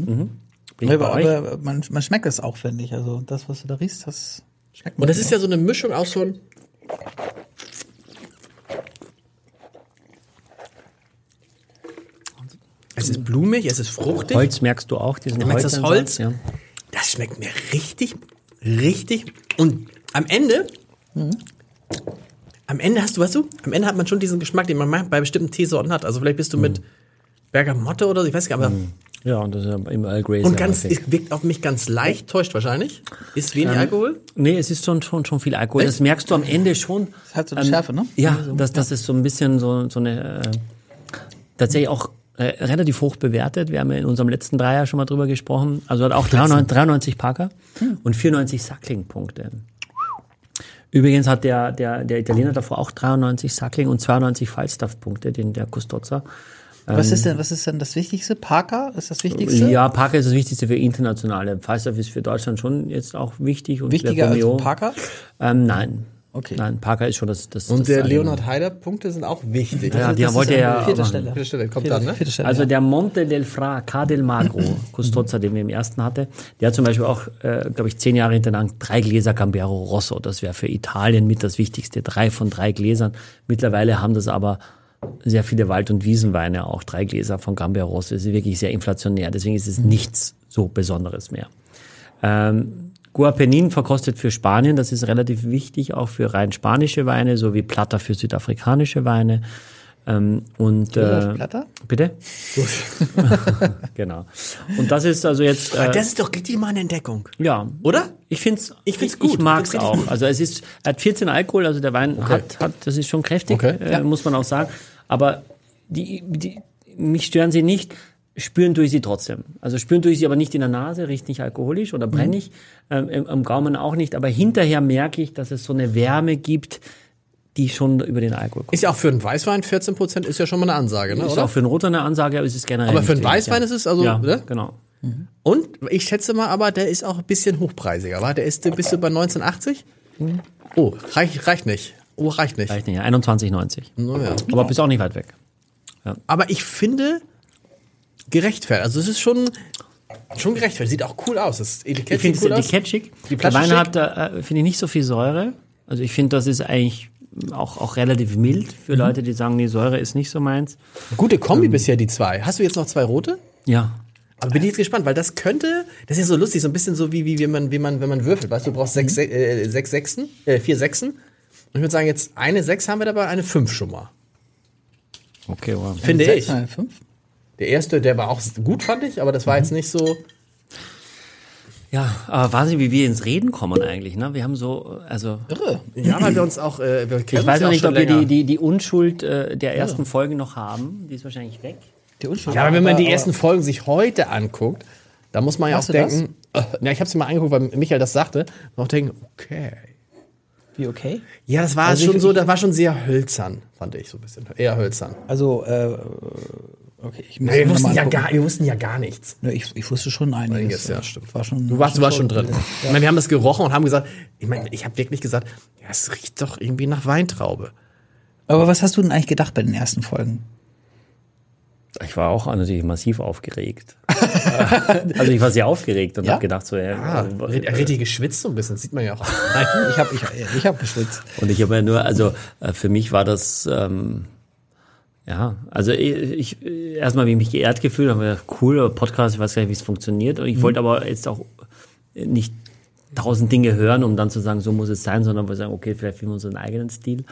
Ja. Mhm. Aber man schmeckt es auch, finde ich. Also das, was du da riechst, das schmeckt man. Und das ist ja so eine Mischung aus schon... Es ist blumig, es ist fruchtig. Holz merkst du auch, diesen Holz. Das Holz, ja. Das schmeckt mir richtig, richtig. Und am Ende, am Ende hat man schon diesen Geschmack, den man bei bestimmten Teesorten hat. Also vielleicht bist du mit Bergamotte oder so, ich weiß gar nicht, aber... Ja, und das ist im Earl Grey. Und ganz, es wirkt auf mich ganz leicht, täuscht wahrscheinlich. Ist wenig Alkohol? Nee, es ist schon viel Alkohol. Das merkst du am Ende schon. Das hat so eine Schärfe, ne? Ja, das ist so ein bisschen so eine... tatsächlich auch... relativ hoch bewertet. Wir haben ja in unserem letzten Dreier schon mal drüber gesprochen. Also hat auch 93 Parker und 94 Suckling-Punkte. Übrigens hat der Italiener davor auch 93 Suckling und 92 Falstaff-Punkte, den der Custoza. Was ist denn das Wichtigste? Parker ist das Wichtigste? Ja, Parker ist das Wichtigste für internationale. Falstaff ist für Deutschland schon jetzt auch wichtig. Und wichtiger als Parker? Nein. Okay. Nein, Parker ist schon das. Und das der Leonhard Heider Punkte sind auch wichtig. Ja, die wollte ja. Vierte Stelle kommt dann, ne? Stelle, also der Monte del Fra, K del Magro, Custoza, den wir im ersten hatte, der hat zum Beispiel auch, glaube ich, 10 Jahre hintereinander 3 Gläser Gambero Rosso. Das wäre für Italien mit das Wichtigste. 3 von 3 Gläsern. Mittlerweile haben das aber sehr viele Wald- und Wiesenweine auch. 3 Gläser von Gambero Rosso. Das ist wirklich sehr inflationär. Deswegen ist es nichts so Besonderes mehr. Guapenin verkostet für Spanien, das ist relativ wichtig, auch für rein spanische Weine, sowie Plata für südafrikanische Weine. Und Plata? Bitte? Genau. Und das ist also jetzt... das ist doch richtig mal eine Entdeckung. Ja. Oder? Ich find's gut. Ich mag's auch. Gut. Also er hat 14 Alkohol, also der Wein hat, das ist schon kräftig, muss man auch sagen. Aber mich stören sie nicht. Spüren tue ich sie trotzdem. Also spüren tue ich sie aber nicht in der Nase, riecht nicht alkoholisch oder brennig, am Gaumen auch nicht. Aber hinterher merke ich, dass es so eine Wärme gibt, die schon über den Alkohol kommt. Ist ja auch für einen Weißwein 14%, ist ja schon mal eine Ansage, ne? Ist oder? Auch für einen Rotwein eine Ansage, aber es ist generell. Aber für einen Weißwein ist es also, ja, ne? Genau. Mhm. Und ich schätze mal, aber der ist auch ein bisschen hochpreisiger, aber der ist bis über 1980? Mhm. Oh, reicht nicht. Oh, reicht nicht. Reicht nicht, ja. 21,90. No, ja. Aber bist auch nicht weit weg. Ja. Aber ich finde, gerechtfertigt. Also es ist schon gerechtfertigt. Sieht auch cool aus. Das Etikett sieht cool aus. Ich finde das Etikett schick. Der Wein hat, finde ich, nicht so viel Säure. Also ich finde, das ist eigentlich auch relativ mild für Leute, die sagen, nee, Säure ist nicht so meins. Gute Kombi bisher, die 2. Hast du jetzt noch 2 rote? Ja. Aber bin ich jetzt gespannt, weil das ist ja so lustig, so ein bisschen so wie wenn man würfelt. Weißt du, du brauchst 4 Sechsen. Und ich würde sagen, jetzt eine 6 haben wir dabei, eine 5 schon mal. Okay, wow. Finde ich. Eine 5? Der erste, der war auch gut, fand ich, aber das war jetzt nicht so... Ja, aber Wahnsinn, wie wir ins Reden kommen eigentlich, ne? Wir haben so, also... Irre. Ja, weil wir uns auch... ich weiß noch nicht, ob wir die Unschuld der ersten Folgen noch haben. Die ist wahrscheinlich weg. Die Unschuld. Ja, aber wenn man die ersten Folgen sich heute anguckt, da muss man ja auch denken... Ich habe es mir mal angeguckt, weil Michael das sagte. Und auch denken, okay... Wie okay? Ja, das war also schon so, das war schon sehr hölzern, fand ich so ein bisschen. Eher hölzern. Also, okay. Wir wussten ja gar nichts. Ja, ich wusste schon einiges. Ja, stimmt. Du warst schon drin. Ja. Ich meine, wir haben das gerochen und haben gesagt, ich habe wirklich gesagt, ja, es riecht doch irgendwie nach Weintraube. Aber was hast du denn eigentlich gedacht bei den ersten Folgen? Ich war auch natürlich massiv aufgeregt. Also ich war sehr aufgeregt und habe gedacht so, richtig geschwitzt so ein bisschen, das sieht man ja auch. Nein, ich hab geschwitzt. Und ich habe ja nur, also für mich war das, ich erstmal, wie ich mich geehrt gefühlt habe, cool, Podcast, ich weiß gar nicht, wie es funktioniert. Und ich wollte aber jetzt auch nicht 1000 Dinge hören, um dann zu sagen, so muss es sein, sondern wir sagen, okay, vielleicht finden wir unseren eigenen Stil.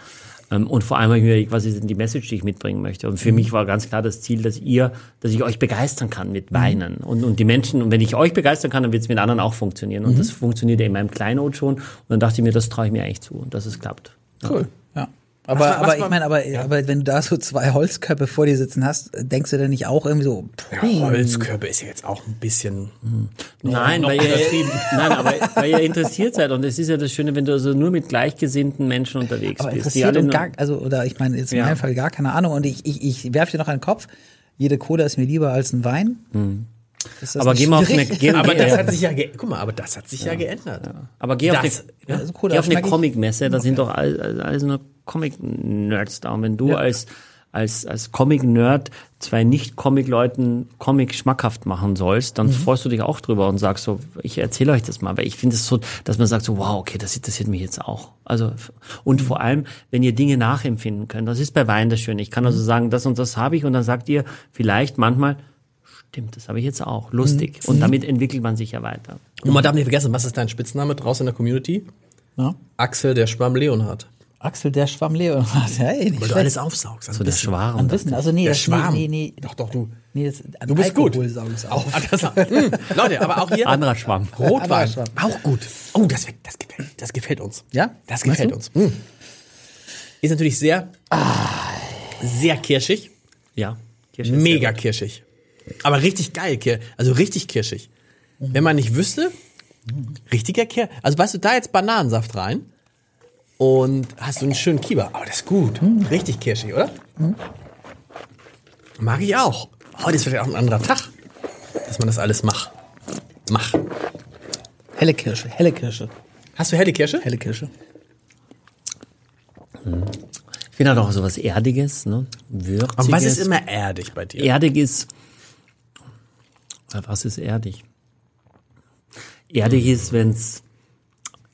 Und vor allem habe ich mir überlegt, was ist denn die Message, die ich mitbringen möchte? Und für mich war ganz klar das Ziel, dass ich euch begeistern kann mit Weinen und die Menschen. Und wenn ich euch begeistern kann, dann wird es mit anderen auch funktionieren. Und das funktioniert ja in meinem Kleinod schon. Und dann dachte ich mir, das traue ich mir eigentlich zu und dass es klappt. Cool, ja. Aber wenn du da so 2 Holzköpfe vor dir sitzen hast, denkst du denn nicht auch irgendwie so... Ja, Holzköpfe ist ja jetzt auch ein bisschen... Nein, weil ihr interessiert seid. Und es ist ja das Schöne, wenn du also nur mit gleichgesinnten Menschen unterwegs aber bist. Interessiert und gar... Also, oder ich meine, jetzt in meinem Fall gar keine Ahnung. Und ich werfe dir noch einen Kopf. Jede Cola ist mir lieber als ein Wein. Mhm. Aber geh mal auf eine... das hat sich ja geändert. Ja. Aber geh auf eine Comic-Messe, da sind doch alles nur Comic-Nerds da. Und wenn du als Comic-Nerd 2 Nicht-Comic-Leuten Comic schmackhaft machen sollst, dann freust du dich auch drüber und sagst so, ich erzähle euch das mal. Weil ich finde es so, dass man sagt so, wow, okay, das interessiert mich jetzt auch. Also und vor allem, wenn ihr Dinge nachempfinden könnt, das ist bei Wein das Schöne. Ich kann also sagen, das und das habe ich und dann sagt ihr vielleicht manchmal, stimmt, das habe ich jetzt auch. Lustig. Und damit entwickelt man sich ja weiter. Und man darf nicht vergessen, was ist dein Spitzname draußen in der Community? Ja. Axel, der Schwamm-Leonhard. Axel, der Schwamm-Leonhard. Ja, ey, nicht weil du alles aufsaugst. So der Schwarm. An Wissen. Also nee, der Schwarm. Nee. Doch, du. Nee, du bist Alkohol gut. Saugst auf. Leute, aber auch hier. Anderer Schwamm. Rotwein. Auch gut. Oh, das gefällt uns. Ja? Das gefällt uns. Hm. Ist natürlich sehr kirschig. Ja. Kirschig mega kirschig. Aber richtig geil, also richtig kirschig. Wenn man nicht wüsste, richtiger Kirsch. Also weißt du, da jetzt Bananensaft rein und hast du einen schönen Kieber. Aber das ist gut. Richtig kirschig, oder? Mag ich auch. Heute ist vielleicht auch ein anderer Tag, dass man das alles macht. Helle Kirsche. Hast du helle Kirsche? Helle Kirsche. Ich finde halt auch sowas Erdiges, ne? Würziges. Aber was ist immer erdig bei dir? Erdig ist, was ist erdig? Erdig ist, wenn es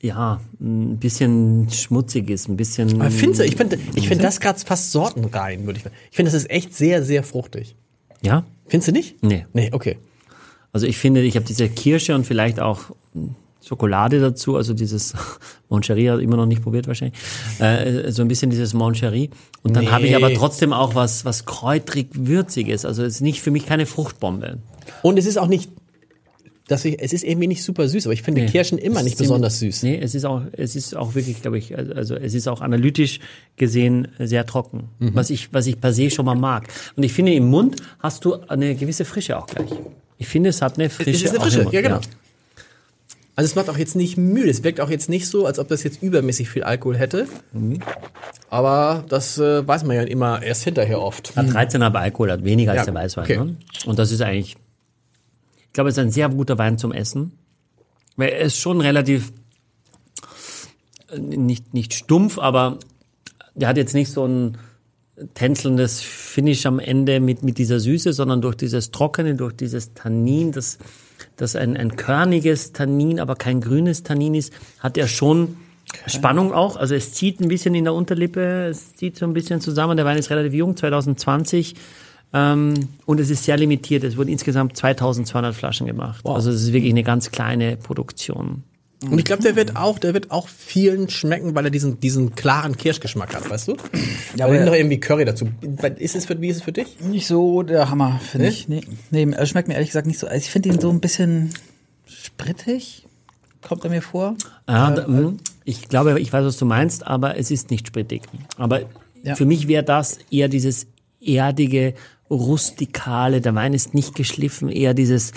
ja ein bisschen schmutzig ist, ein bisschen. Aber findest du, ich finde das gerade fast sortenrein, würde ich sagen. Ich finde, das ist echt sehr, sehr fruchtig. Ja? Findest du nicht? Nee. Nee, okay. Also ich finde, ich habe diese Kirsche und vielleicht auch Schokolade dazu, also dieses Moncherie, immer noch nicht probiert wahrscheinlich, so ein bisschen dieses Moncherie. Und dann habe ich aber trotzdem auch was kräutrig-würziges. Also es ist nicht für mich keine Fruchtbombe. Und es ist auch nicht, es ist irgendwie nicht super süß, aber ich finde Kirschen immer nicht besonders süß. Nee, es ist auch wirklich, glaube ich, also es ist auch analytisch gesehen sehr trocken, was ich per se schon mal mag. Und ich finde, im Mund hast du eine gewisse Frische auch gleich. Ich finde, es hat eine Frische. Es ist eine Frische, ja, genau. Ja. Also es macht auch jetzt nicht müde. Es wirkt auch jetzt nicht so, als ob das jetzt übermäßig viel Alkohol hätte. Mhm. Aber das weiß man ja immer erst hinterher oft. Hat 13,5 Alkohol, hat weniger als der Weißwein. Okay. Ne? Und das ist eigentlich, ich glaube, es ist ein sehr guter Wein zum Essen. Weil er ist schon relativ, nicht stumpf, aber der hat jetzt nicht so ein tänzelndes Finish am Ende mit dieser Süße, sondern durch dieses Trockene, durch dieses Tannin, das ein körniges Tannin, aber kein grünes Tannin ist, hat er schon Spannung auch. Also es zieht ein bisschen in der Unterlippe, es zieht so ein bisschen zusammen. Der Wein ist relativ jung, 2020. Und es ist sehr limitiert. Es wurden insgesamt 2200 Flaschen gemacht. Wow. Also es ist wirklich eine ganz kleine Produktion. Und ich glaube, der wird auch vielen schmecken, weil er diesen klaren Kirschgeschmack hat, weißt du? Ja, aber noch irgendwie Curry dazu. Wie ist es für dich? Nicht so der Hammer, finde ich. Nee, schmeckt mir ehrlich gesagt nicht so. Also ich finde ihn so ein bisschen sprittig, kommt er mir vor. Ja, ich glaube, ich weiß, was du meinst, aber es ist nicht sprittig. Aber für mich wäre das eher dieses erdige, rustikale. Der Wein ist nicht geschliffen, eher dieses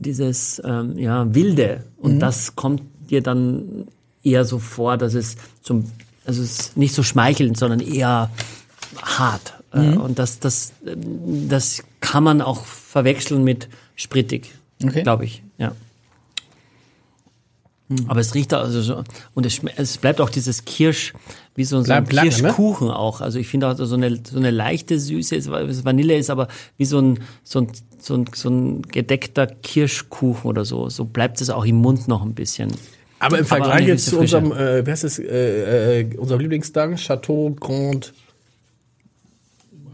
Wilde. Und das kommt dir dann eher so vor, dass es es ist nicht so schmeichelnd, sondern eher hart. Und das kann man auch verwechseln mit sprittig, glaube ich. Ja. Aber es riecht es bleibt auch dieses Kirsch, wie so ein Kirschkuchen auch. Also ich finde auch so eine leichte Süße, Vanille ist aber wie so ein gedeckter Kirschkuchen oder so. So bleibt es auch im Mund noch ein bisschen. Aber im Vergleich jetzt zu unserem, unserem Lieblingsdank, Chateau Grand.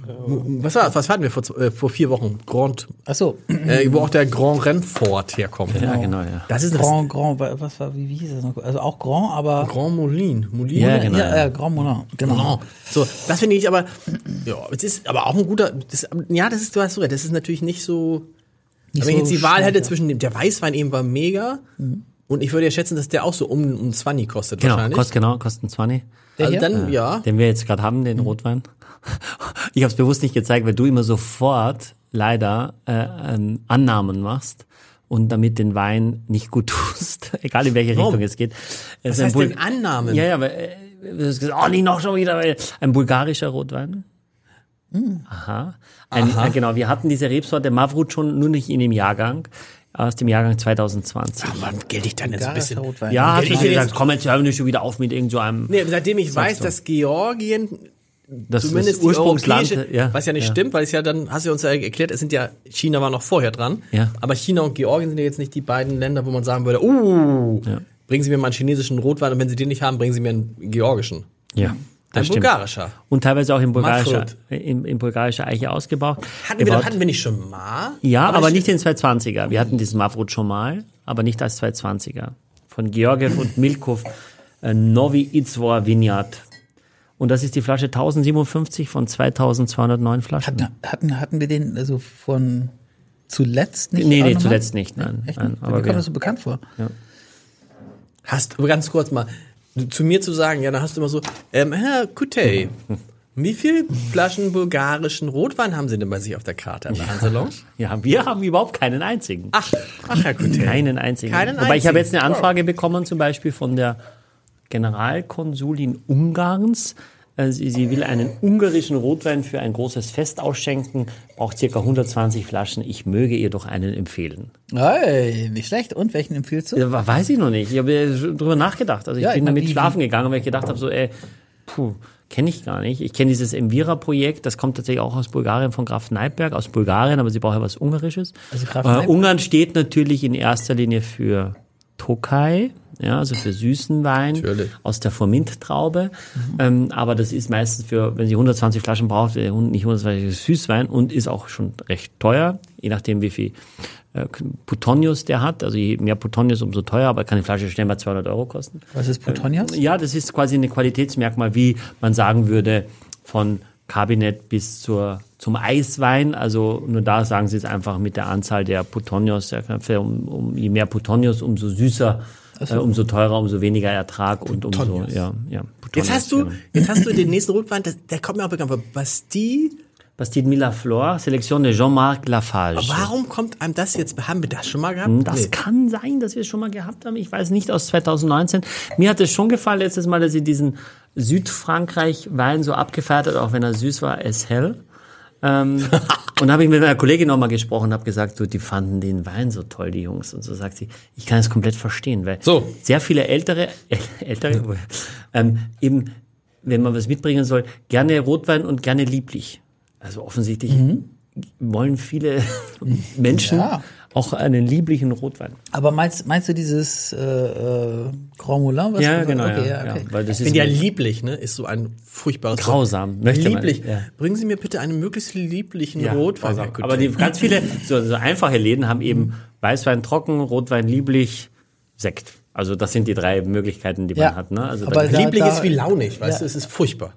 Was hatten wir vor 4 Wochen? Grand. Ach so. Wo auch der Grand Renfort herkommt. Ja, genau, ja. Das ist Grand, was war, wie hieß das noch? Also auch Grand, aber. Grand Moulin. Ja, genau. Ja. Grand Moulin, genau. So, das finde ich aber, ja, es ist aber auch ein guter, du hast recht, das ist natürlich nicht so, nicht wenn so ich jetzt die Wahl hätte zwischen dem, der Weißwein eben war mega, und ich würde ja schätzen, dass der auch so um 20 kostet, genau, wahrscheinlich. Kosten 20. Also dann, den wir jetzt gerade haben, den Rotwein. Ich habe es bewusst nicht gezeigt, weil du immer sofort leider Annahmen machst und damit den Wein nicht gut tust, egal in welche Richtung es geht. Was heißt denn Annahmen? Ja, aber du hast gesagt, nicht noch schon wieder. Ein bulgarischer Rotwein. Aha. Genau, wir hatten diese Rebsorte Mavrud schon, nur nicht in dem Jahrgang. Aus dem Jahrgang 2020. Ach, wann gilt ich dann jetzt ein bisschen? Rotwein. Ja, hast du gesagt, komm, jetzt hören wir schon wieder auf mit irgend so einem... Nee, seitdem ich weiß, dass Georgien... Das zumindest ist Ursprungsland, was ja nicht stimmt, weil es ja dann, hast du uns ja erklärt, China war noch vorher dran, aber China und Georgien sind ja jetzt nicht die beiden Länder, wo man sagen würde, bringen Sie mir mal einen chinesischen Rotwein, und wenn Sie den nicht haben, bringen Sie mir einen georgischen. Ja. Ein bulgarischer. Und teilweise auch in bulgarischer Eiche ausgebaut. Hatten wir nicht schon mal? Ja, aber nicht den 220er. Wir hatten diesen Mavrud schon mal, aber nicht als 220er. Von Georgiev und Milkov, Novi Izvor Vineyard. Und das ist die Flasche 1057 von 2209 Flaschen. Hatten wir den also von zuletzt nicht? Nee, zuletzt nicht, nein. Echt? Nein, aber mir kommt das so bekannt vor. Ja. Hast du ganz kurz mal zu mir zu sagen, dann hast du immer so, Herr Kutey, wie viele Flaschen bulgarischen Rotwein haben Sie denn bei sich auf der Karte an der Hanselounge? Ja, wir haben überhaupt keinen einzigen. Ach Herr Kutey. Keinen einzigen. Aber ich habe jetzt eine Anfrage bekommen, zum Beispiel von der Generalkonsulin Ungarns. Sie will einen ungarischen Rotwein für ein großes Fest ausschenken, braucht circa 120 Flaschen. Ich möge ihr doch einen empfehlen. Hey, nicht schlecht. Und welchen empfiehlst du? Ja, weiß ich noch nicht. Ich habe drüber nachgedacht. Also ich bin damit schlafen gegangen, weil ich gedacht habe, Kenne ich gar nicht. Ich kenne dieses Emvira-Projekt, das kommt tatsächlich auch aus Bulgarien, von Graf Neipperg, aus Bulgarien, aber sie braucht ja was Ungarisches. Also Ungarn steht natürlich in erster Linie für Tokaj, ja, also für süßen Wein, natürlich, aus der Formint-Traube. Mhm. Aber das ist meistens für, wenn sie 120 Flaschen braucht, nicht 120 Süßwein, und ist auch schon recht teuer, je nachdem wie viel Puttonyos der hat. Also je mehr Puttonyos, umso teuer, aber kann die Flasche schnell mal 200 Euro kosten. Was ist Puttonyos? Ja, das ist quasi ein Qualitätsmerkmal, wie man sagen würde, von Kabinett bis zum Eiswein. Also nur da sagen sie es einfach mit der Anzahl der Puttonyos. Je mehr Puttonyos, umso süßer, umso teurer, umso weniger Ertrag und umso... Ja, jetzt hast du den nächsten Rotwein, der kommt mir auch bekannt vor. Bastide Millaflore, Selektion de Jean-Marc Lafarge. Aber warum kommt einem das jetzt? Haben wir das schon mal gehabt? Das kann sein, dass wir es schon mal gehabt haben. Ich weiß nicht, aus 2019. Mir hat es schon gefallen letztes Mal, dass sie diesen Südfrankreich-Wein so abgefeiert hat, auch wenn er süß war, es hell. Und habe ich mit meiner Kollegin nochmal gesprochen und habe gesagt, so, die fanden den Wein so toll, die Jungs. Und so sagt sie, ich kann es komplett verstehen, weil sehr viele ältere eben, wenn man was mitbringen soll, gerne Rotwein und gerne lieblich. Also offensichtlich wollen viele Menschen auch einen lieblichen Rotwein. Aber meinst du dieses Grand Moulin? Was ja, genau. Okay, ja. Weil das ich finde ja lieblich, ne? Ist so ein furchtbares Grausam. Lieblich. Ja. Bringen Sie mir bitte einen möglichst lieblichen Rotwein. Also, aber die ganz viele so einfache Läden haben eben Weißwein trocken, Rotwein lieblich, Sekt. Also das sind die drei Möglichkeiten, die man hat. Ne? Also aber lieblich ist wie launig, weißt du? Es ist furchtbar.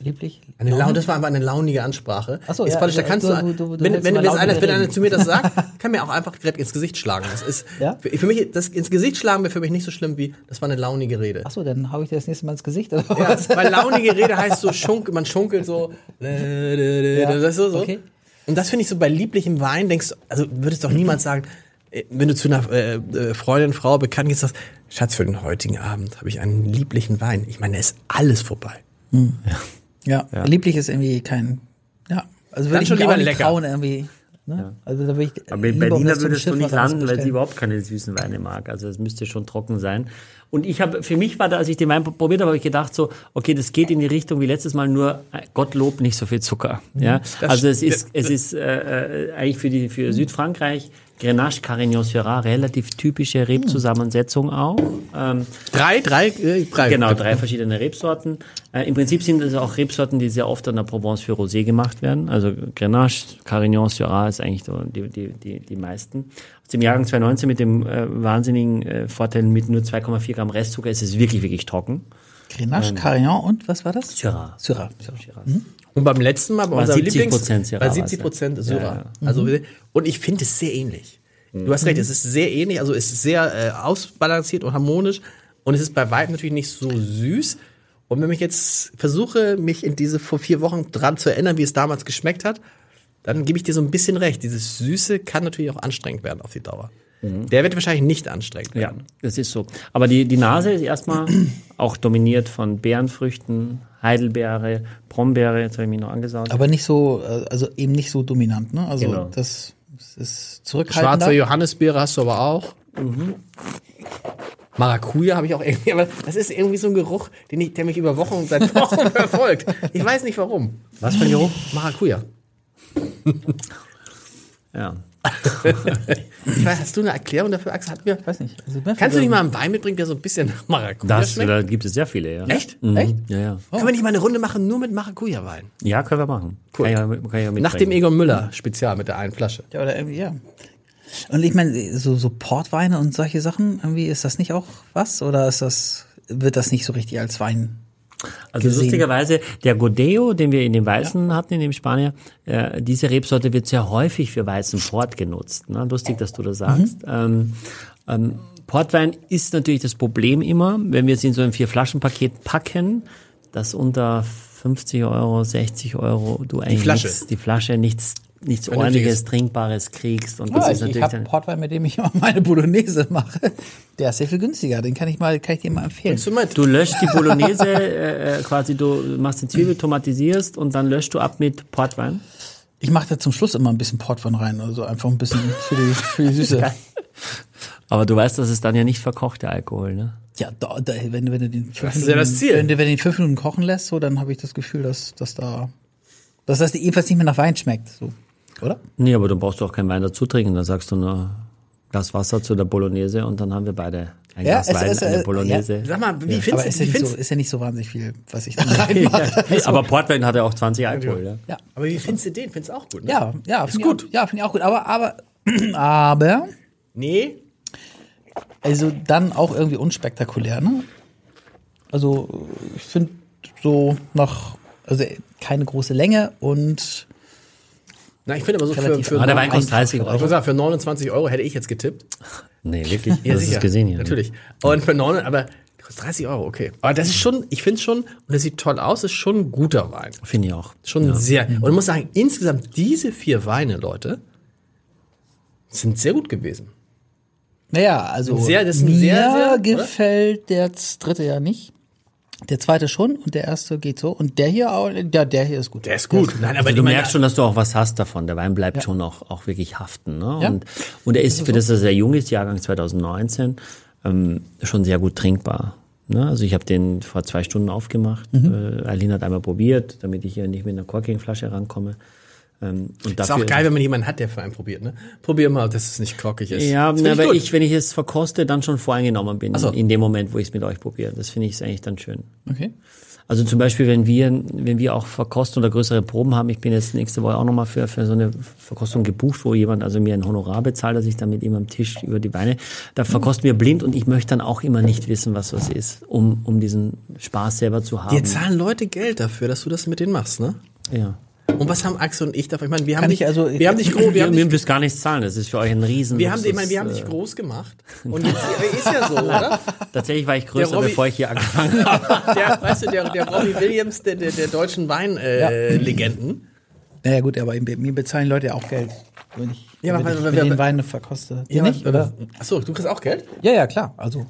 Lieblich? Das war einfach eine launige Ansprache. Achso, ja. Da kannst wenn einer zu mir das sagt, kann mir auch einfach direkt ins Gesicht schlagen. Das ist, für mich, das ins Gesicht schlagen wäre für mich nicht so schlimm wie, das war eine launige Rede. Achso, dann hau ich dir das nächste Mal ins Gesicht. Oder was? Weil launige Rede heißt so, man schunkelt so. Okay. Und das finde ich so, bei lieblichem Wein denkst du, also würdest doch niemand sagen, wenn du zu einer Freundin, Frau, Bekannten gehst, sagst, Schatz, für den heutigen Abend habe ich einen lieblichen Wein. Ich meine, da ist alles vorbei. Mhm. Ja. Ja, lieblich ist irgendwie kein. Ja, also würde ich schon lieber lecker trauen irgendwie. Ne? Ja. Also da würde ich. Aber in Berliner würdest du nicht landen, weil sie überhaupt keine süßen Weine mag. Also es müsste schon trocken sein. Und ich habe, für mich war da, als ich den Wein probiert habe, habe ich gedacht so, okay, das geht in die Richtung wie letztes Mal, nur Gottlob nicht so viel Zucker. Ja, also es ist eigentlich für Südfrankreich Grenache, Carignan, Syrah, relativ typische Rebzusammensetzung auch. Drei verschiedene Rebsorten. Im Prinzip sind das auch Rebsorten, die sehr oft an der Provence für Rosé gemacht werden. Also Grenache, Carignan, Syrah ist eigentlich die meisten. Aus dem Jahrgang 2019 mit dem wahnsinnigen Vorteil mit nur 2,4 Gramm Restzucker ist es wirklich, wirklich trocken. Grenache, Carignan und was war das? Syrah. Und beim letzten Mal bei unserem Lieblings Syrah, bei 70% Syrah. Ja. Also, und ich finde es sehr ähnlich. Du hast recht, es ist sehr ähnlich, also es ist sehr ausbalanciert und harmonisch und es ist bei weitem natürlich nicht so süß. Und wenn ich jetzt versuche, mich in diese vor 4 Wochen dran zu erinnern, wie es damals geschmeckt hat, dann gebe ich dir so ein bisschen recht. Dieses Süße kann natürlich auch anstrengend werden auf die Dauer. Der wird wahrscheinlich nicht anstrengend werden. Ja, das ist so. Aber die Nase ist erstmal auch dominiert von Beerenfrüchten, Heidelbeere, Brombeere, jetzt habe ich mich noch angesaugt. Aber nicht so, also eben nicht so dominant, ne? Also genau. Das ist zurückhaltender. Schwarze Johannisbeere hast du aber auch. Mhm. Maracuja habe ich auch irgendwie, aber das ist irgendwie so ein Geruch, der mich über Wochen und seit Wochen verfolgt. Ich weiß nicht warum. Was für ein Geruch? Maracuja. Ja. Ich weiß, hast du eine Erklärung dafür, Axel? Ich weiß nicht. Also kannst du nicht mal einen Wein mitbringen, der so ein bisschen nach Maracuja schmeckt? Da gibt es sehr viele, ja. Echt? Mhm. Echt? Ja. Oh. Können wir nicht mal eine Runde machen, nur mit Maracuja-Wein? Ja, können wir machen. Cool. Kann ich nach dem Egon Müller Spezial mit der einen Flasche. Ja, oder irgendwie, ja. Und ich meine, so Portweine und solche Sachen, irgendwie, ist das nicht auch was? Oder wird das nicht so richtig als Wein? Also gesehen. Lustigerweise, der Godello, den wir in dem Weißen hatten, in dem Spanier, diese Rebsorte wird sehr häufig für weißen Port genutzt. Ne? Lustig, dass du das sagst. Portwein ist natürlich das Problem immer, wenn wir es in so ein 4-Flaschen-Paket packen, das unter 50 Euro, 60 Euro du eigentlich nichts ordentliches, Trinkbares kriegst. Und das ist natürlich ich habe einen Portwein, mit dem ich immer meine Bolognese mache. Der ist sehr viel günstiger, den kann ich dir mal empfehlen. Du löscht die Bolognese, quasi du machst die Zwiebel, tomatisierst und dann löscht du ab mit Portwein. Ich mache da zum Schluss immer ein bisschen Portwein rein, also einfach ein bisschen für die Süße. Aber du weißt, das ist dann ja nicht verkochter Alkohol, ne? Ja, wenn du den 5 Minuten kochen lässt, so, dann habe ich das Gefühl, dass das ebenfalls nicht mehr nach Wein schmeckt, so, oder? Nee, aber dann brauchst du auch keinen Wein dazu trinken, dann sagst du nur Glas Wasser zu der Bolognese und dann haben wir beide ein Glas Wein, eine Bolognese. Ja. Sag mal, wie findest du das? Ist ja nicht so wahnsinnig viel, was ich da reinmache. Ja, aber Portwein hat ja auch 20 Alkohol, ja. Ja. Aber wie findest du den? Findest du auch gut, ne? Ja, ist gut. Ja, finde ich auch gut, aber nee. Also dann auch irgendwie unspektakulär, ne? Also ich finde so nach, also keine große Länge und... Na, ich finde aber so der Wein kostet 30 €. Ich muss sagen, für 29 € hätte ich jetzt getippt. Nee, wirklich? Ja, das sicher. Ist gesehen hier. Natürlich. Und für 9, aber 30 €, okay. Aber das ist schon, ich finde es schon, und das sieht toll aus, ist schon ein guter Wein. Finde ich auch. Schon sehr. Und ich muss sagen, insgesamt diese 4 Weine, Leute, sind sehr gut gewesen. Naja, also mir gefällt der dritte ja nicht. Der zweite schon und der erste geht so. Und der hier auch, ja, der hier ist gut. Der ist gut. Nein, aber du merkst schon, dass du auch was hast davon. Der Wein bleibt schon auch wirklich haften. Ne? Ja. Und er ist, für das er sehr jung ist, Jahrgang 2019, schon sehr gut trinkbar. Ne? Also ich habe den vor 2 Stunden aufgemacht. Aline hat einmal probiert, damit ich hier nicht mit einer Corking-Flasche rankomme. Und dafür, ist auch geil, wenn man jemanden hat, der für einen probiert, ne? Probier mal, dass es nicht korkig ist. Ja, aber wenn ich es verkoste, dann schon voreingenommen bin. So. In dem Moment, wo ich es mit euch probiere. Das finde ich eigentlich dann schön. Okay. Also zum Beispiel, wenn wir auch verkosten oder größere Proben haben, ich bin jetzt nächste Woche auch nochmal für so eine Verkostung gebucht, wo jemand also mir ein Honorar bezahlt, dass ich dann mit ihm am Tisch über die Weine, da verkosten wir blind und ich möchte dann auch immer nicht wissen, was ist, um diesen Spaß selber zu haben. Dir zahlen Leute Geld dafür, dass du das mit denen machst, ne? Ja. Und was haben Axel und ich davon? Ich meine, wir haben müsst gar nichts zahlen. Das ist für euch ein Riesen. Wir haben dich groß gemacht. Und jetzt, ist ja so, oder? Tatsächlich war ich größer, bevor ich hier angefangen habe. Der Robbie Williams der deutschen Weinlegenden. Naja gut, aber mir bezahlen Leute ja auch Geld. Wenn ich den Wein verkoste. Ja, nicht, oder? Achso, du kriegst auch Geld? Ja, klar. Also.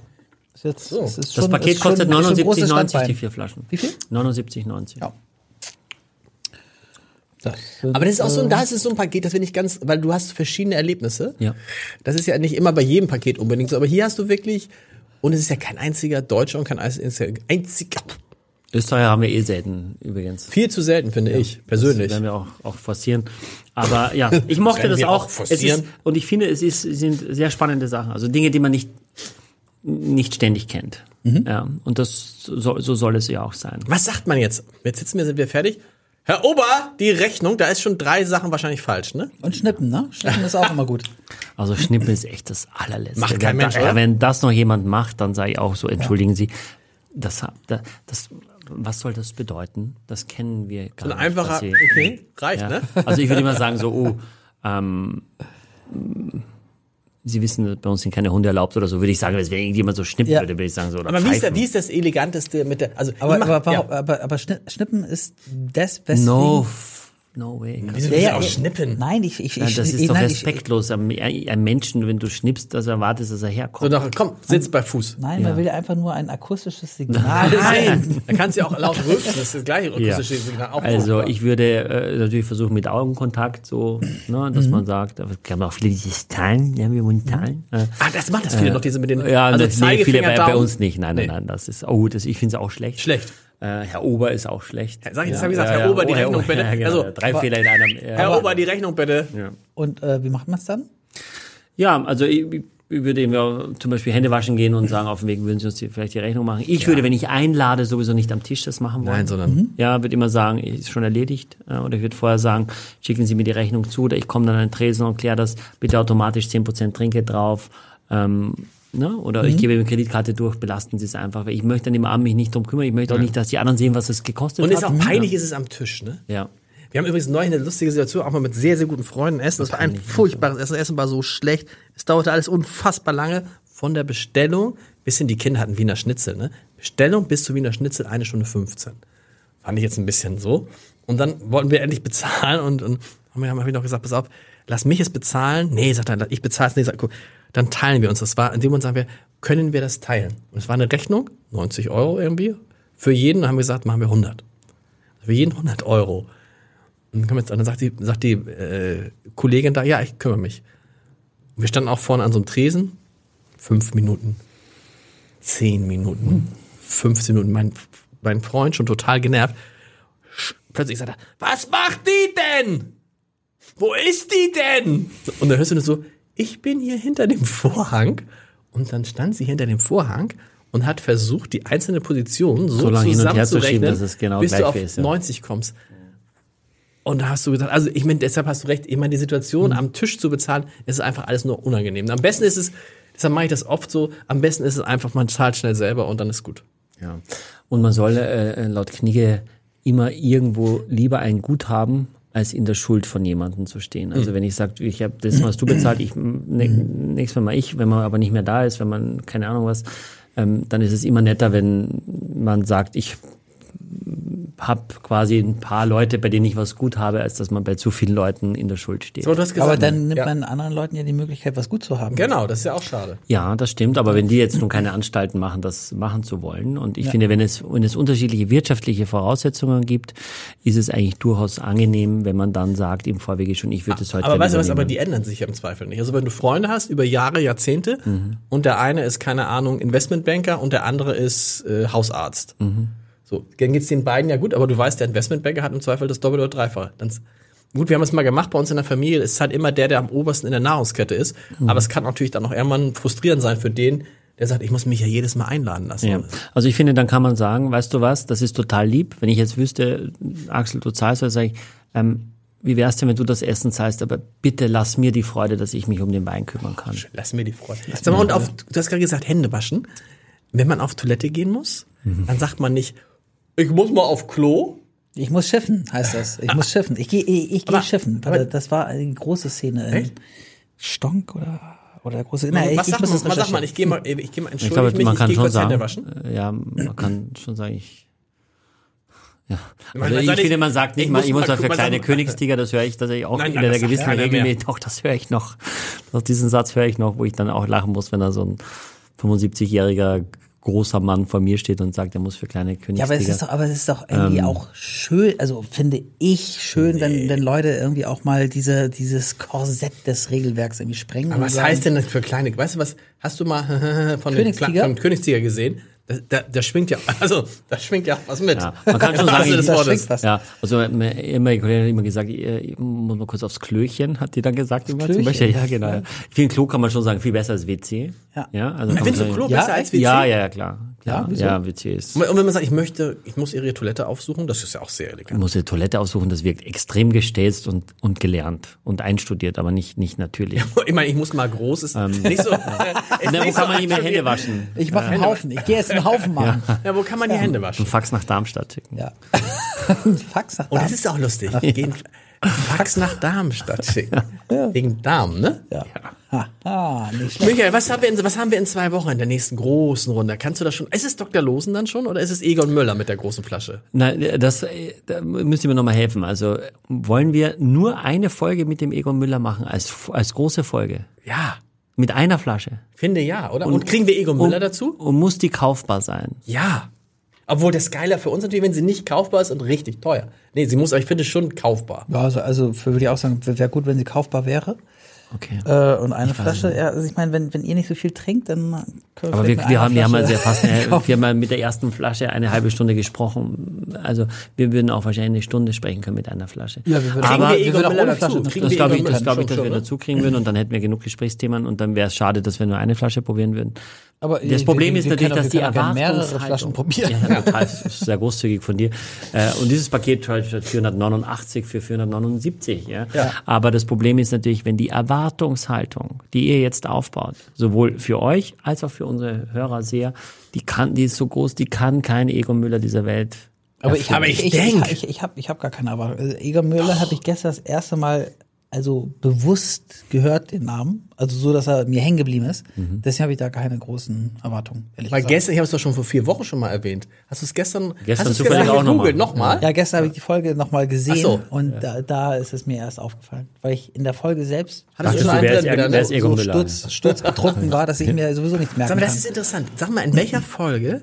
Ist jetzt, so. Ist schon, das Paket ist kostet 79,90 €, die 4 Flaschen. Wie viel? 79,90 €. Ja. Aber das ist auch so, da ist es so ein Paket, das wir nicht ganz, weil du hast verschiedene Erlebnisse. Ja. Das ist ja nicht immer bei jedem Paket unbedingt so, aber hier hast du wirklich, und es ist ja kein einziger Deutscher und kein einziger. Österreicher haben wir selten, übrigens. Viel zu selten, finde ich, persönlich. Das werden wir auch forcieren. Aber ja, ich mochte das auch. Und ich finde, es sind sehr spannende Sachen. Also Dinge, die man nicht ständig kennt. Mhm. Ja, und so soll es ja auch sein. Was sagt man jetzt? Jetzt sitzen wir, sind wir fertig? Herr Ober, die Rechnung, da ist schon 3 Sachen wahrscheinlich falsch, ne? Und Schnippen, ne? Schnippen ist auch immer gut. Also Schnippen ist echt das Allerletzte. Macht kein Mensch, oder? Wenn das noch jemand macht, dann sage ich auch so, entschuldigen Sie, das was soll das bedeuten? Das kennen wir gar nicht. Ein einfacher, okay, reicht, ne? Also ich würde immer sagen so, Sie wissen, bei uns sind keine Hunde erlaubt oder so, würde ich sagen, wenn irgendjemand so schnippen würde, würde ich sagen so. Oder aber wie ist das Eleganteste mit der, also. Aber Schnippen ist das Beste. No way. Wieso willst du auch schnippen? Nein, das ist doch respektlos am Menschen, wenn du schnippst, dass er erwartest, dass er herkommt. So, doch, komm, sitz bei Fuß. Nein, man will einfach nur ein akustisches Signal. Nein, da kannst du ja auch laut rülpsen, das ist das gleiche akustische Signal. Auch also, ich würde natürlich versuchen, mit Augenkontakt so, ne, dass man sagt, da haben auch viele dieses Teilen, die haben wir Mundteilen. Das macht das viele noch, diese mit den Zeigefinger, viele bei uns nicht, nein, das ist, ich finde es auch schlecht. Herr Ober ist auch schlecht. Sag ich, das habe ich gesagt, Herr Ober, die Rechnung bitte. Ja, genau. Also 3 Fehler in einem. Herr Ober, die Rechnung bitte. Ja. Und wie macht man es dann? Ja, also ich würde zum Beispiel Hände waschen gehen und sagen, auf dem Weg würden Sie uns vielleicht die Rechnung machen. Ich würde, wenn ich einlade, sowieso nicht am Tisch das machen wollen. Nein, sondern? Würde immer sagen, ist schon erledigt. Oder ich würde vorher sagen, schicken Sie mir die Rechnung zu. Oder ich komme dann an den Tresen und kläre das. Bitte automatisch 10% Trinkgeld drauf. Ne? Oder ich gebe eine Kreditkarte durch, belasten Sie es einfach. Weil ich möchte an dem Abend mich nicht drum kümmern. Ich möchte auch nicht, dass die anderen sehen, was es gekostet hat. Und auch peinlich ist es am Tisch, ne? Ja. Wir haben übrigens neulich eine lustige Situation, auch mal mit sehr, sehr guten Freunden essen. Das war ein furchtbares Essen. Das Essen war so schlecht. Es dauerte alles unfassbar lange. Von der Bestellung bis hin, die Kinder hatten Wiener Schnitzel, ne? Bestellung bis zu Wiener Schnitzel 1:15. Fand ich jetzt ein bisschen so. Und dann wollten wir endlich bezahlen und haben wir noch gesagt, pass auf, lass mich es bezahlen. Nee, sagt er, ich bezahle es nicht. Sagt, guck, dann teilen wir uns. Das war, in dem Moment sagen wir, können wir das teilen? Und es war eine Rechnung, 90 € irgendwie, für jeden. Dann haben wir gesagt, machen wir 100. Für jeden 100 €. Und dann sagt die Kollegin da, ja, ich kümmere mich. Und wir standen auch vorne an so einem Tresen, 5 Minuten, 10 Minuten, 15 Minuten. Mein Freund schon total genervt. Plötzlich sagt er, was macht die denn? Wo ist die denn? Und dann hörst du nur so, ich bin hier hinter dem Vorhang. Und dann stand sie hinter dem Vorhang und hat versucht, die einzelne Position so zusammenzurechnen, genau bis du auf ist, 90 kommst. Und da hast du gesagt, also ich meine, deshalb hast du recht, ich meine, die Situation am Tisch zu bezahlen, ist einfach alles nur unangenehm. Am besten ist es, deshalb mache ich das oft so, am besten ist es einfach, man zahlt schnell selber und dann ist gut. Ja. Und man soll laut Knigge immer irgendwo lieber ein Guthaben als in der Schuld von jemandem zu stehen. Also wenn ich sage, ich habe das, was du bezahlt, nächstes Mal ich, wenn man aber nicht mehr da ist, wenn man, keine Ahnung was, dann ist es immer netter, wenn man sagt, ich habe quasi ein paar Leute, bei denen ich was gut habe, als dass man bei zu vielen Leuten in der Schuld steht. So, du hast gesagt, aber dann nimmt man anderen Leuten ja die Möglichkeit, was gut zu haben. Genau, das ist ja auch schade. Ja, das stimmt, aber wenn die jetzt nun keine Anstalten machen, das machen zu wollen, und ich finde, wenn es unterschiedliche wirtschaftliche Voraussetzungen gibt, ist es eigentlich durchaus angenehm, wenn man dann sagt, im Vorwege schon, ich würde das heute. Aber weißt du was, aber die ändern sich ja im Zweifel nicht. Also wenn du Freunde hast über Jahre, Jahrzehnte und der eine ist, keine Ahnung, Investmentbanker und der andere ist Hausarzt. So, dann geht es den beiden ja gut, aber du weißt, der Investmentbanker hat im Zweifel das Doppelte oder Dreifache. Gut, wir haben es mal gemacht bei uns in der Familie, es ist halt immer der am obersten in der Nahrungskette ist, aber es kann natürlich dann auch irgendwann frustrierend sein für den, der sagt, ich muss mich ja jedes Mal einladen lassen. Ja. Also ich finde, dann kann man sagen, weißt du was, das ist total lieb, wenn ich jetzt wüsste, Axel, du zahlst, dann sage ich, wie wär's denn, wenn du das Essen zahlst, aber bitte lass mir die Freude, dass ich mich um den Wein kümmern kann. Lass mir die Freude. Sag mal, und du hast gerade gesagt, Hände waschen. Wenn man auf Toilette gehen muss, dann sagt man nicht, ich muss mal auf Klo. Ich muss schiffen, heißt das. Ich muss schiffen. Ich gehe schiffen. Aber das war eine große Szene. Echt? Stonk oder große. Nein, was sagt man? Ich gehe mal. Entschuldige mich. Ich gehe kurz Hände waschen. Ja, man kann schon sagen, ich. Ja. Also ich finde, man sagt nicht mal, ich muss dafür kleine Königstiger, das höre ich, dass ich auch in einer gewissen Regelmäßigkeit. Doch, das höre ich noch. Doch, diesen Satz höre ich noch, wo ich dann auch lachen muss, wenn da so ein 75-jähriger großer Mann vor mir steht und sagt, er muss für kleine Königstiger. Ja, aber es ist doch irgendwie auch schön, also finde ich schön, wenn Leute irgendwie auch mal dieses Korsett des Regelwerks irgendwie sprengen. Aber was heißt denn das für kleine, weißt du was, hast du mal von dem Königstiger gesehen? Da schwingt ja, also da schwingt ja was mit. Ja, man kann schon sagen, also meine Kollegin hat immer gesagt, ich muss mal kurz aufs Klöchen, hat die dann gesagt immer zum Beispiel. Ja, genau. Ja. Ich finde, Klo kann man schon sagen, viel besser als WC. Ja, ja, also findest du Klo besser als WC? Ja, klar. Ja, WC ist. Und wenn man sagt, ich muss ihre Toilette aufsuchen, das ist ja auch sehr elegant. Man muss ihre Toilette aufsuchen, das wirkt extrem gestelzt und gelernt und einstudiert, aber nicht natürlich. Ja, ich meine, ich muss mal groß, ist nicht so. Wo kann man nicht mehr Hände waschen? Ich mache einen Haufen, ich gehe jetzt einen Haufen machen. Ja, wo kann man die Hände waschen? Ein Fax nach Darmstadt schicken. Ja. Ein Fax nach Darmstadt. Und das ist auch lustig. Fax nach Darmstadt schicken. Ja. Wegen Darm, ne? Ja. Nicht schlecht. Michael, was haben wir in 2 Wochen in der nächsten großen Runde? Kannst du das schon? Ist es Dr. Loosen dann schon oder ist es Egon Müller mit der großen Flasche? Nein, da müsst ihr mir nochmal helfen. Also wollen wir nur eine Folge mit dem Egon Müller machen als große Folge? Ja. Mit einer Flasche. Finde ja, oder? Und kriegen wir Egon Müller dazu? Und muss die kaufbar sein? Ja. Obwohl, das Geiler für uns natürlich, wenn sie nicht kaufbar ist und richtig teuer. Nee, sie muss, ich finde, schon kaufbar. Ja, also würde ich auch sagen, wäre gut, wenn sie kaufbar wäre. Okay. Und eine Flasche, ja, also ich meine, wenn ihr nicht so viel trinkt, dann können wir. Aber wir haben mit der ersten Flasche eine halbe Stunde gesprochen. Also wir würden auch wahrscheinlich eine Stunde sprechen können mit einer Flasche. Ja, wir würden auch ohne Flasche. Das glaube ich, dass wir dazu kriegen würden und dann hätten wir genug Gesprächsthemen und dann wäre es schade, dass wir nur eine Flasche probieren würden. Aber das Problem ist natürlich, dass die Erwartungshaltung mehrere Flaschen probieren. Ja, total, sehr großzügig von dir. Und dieses Paket zahlt 489 für 479. Ja? Ja. Aber das Problem ist natürlich, wenn die Erwartungshaltung, die ihr jetzt aufbaut, sowohl für euch als auch für unsere Hörer sehr, die ist so groß, die kann kein Egon Müller dieser Welt. Aber ich habe gar keine Erwartung. Egon Müller habe ich gestern das erste Mal bewusst gehört, den Namen, also so, dass er mir hängen geblieben ist. Deswegen habe ich da keine großen Erwartungen, ehrlich gesagt. Weil gestern, ich habe es doch schon vor 4 Wochen schon mal erwähnt. Hast du es gestern zufällig auch gegoogelt? Nochmal? Ja, gestern habe ich die Folge nochmal gesehen und da ist es mir erst aufgefallen, weil ich in der Folge selbst sturzbetrunken war, dass ich mir sowieso nichts merken kann. Das ist interessant. Sag mal, in welcher Folge,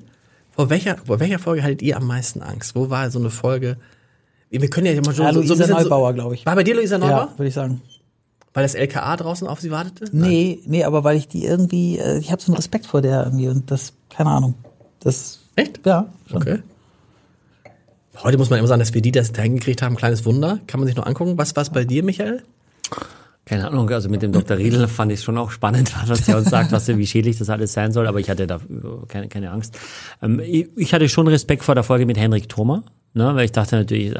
vor welcher Folge hattet ihr am meisten Angst? Wo war so eine Folge? Wir können ja mal so Luisa Neubauer, glaube ich. War bei dir Luisa Neubauer? Ja, würde ich sagen. Weil das LKA draußen auf sie wartete? Nein. Nee, aber weil ich die irgendwie, ich habe so einen Respekt vor der irgendwie und das, keine Ahnung. Das, echt? Ja. Schon. Okay. Heute muss man immer sagen, dass wir die das da hingekriegt haben, kleines Wunder. Kann man sich noch angucken. Was war es bei dir, Michael? Keine Ahnung, also mit dem Dr. Riedl fand ich schon auch spannend, was er uns sagt, wie schädlich das alles sein soll, aber ich hatte da keine Angst. Ich hatte schon Respekt vor der Folge mit Henrik Thoma, ne, weil ich dachte natürlich,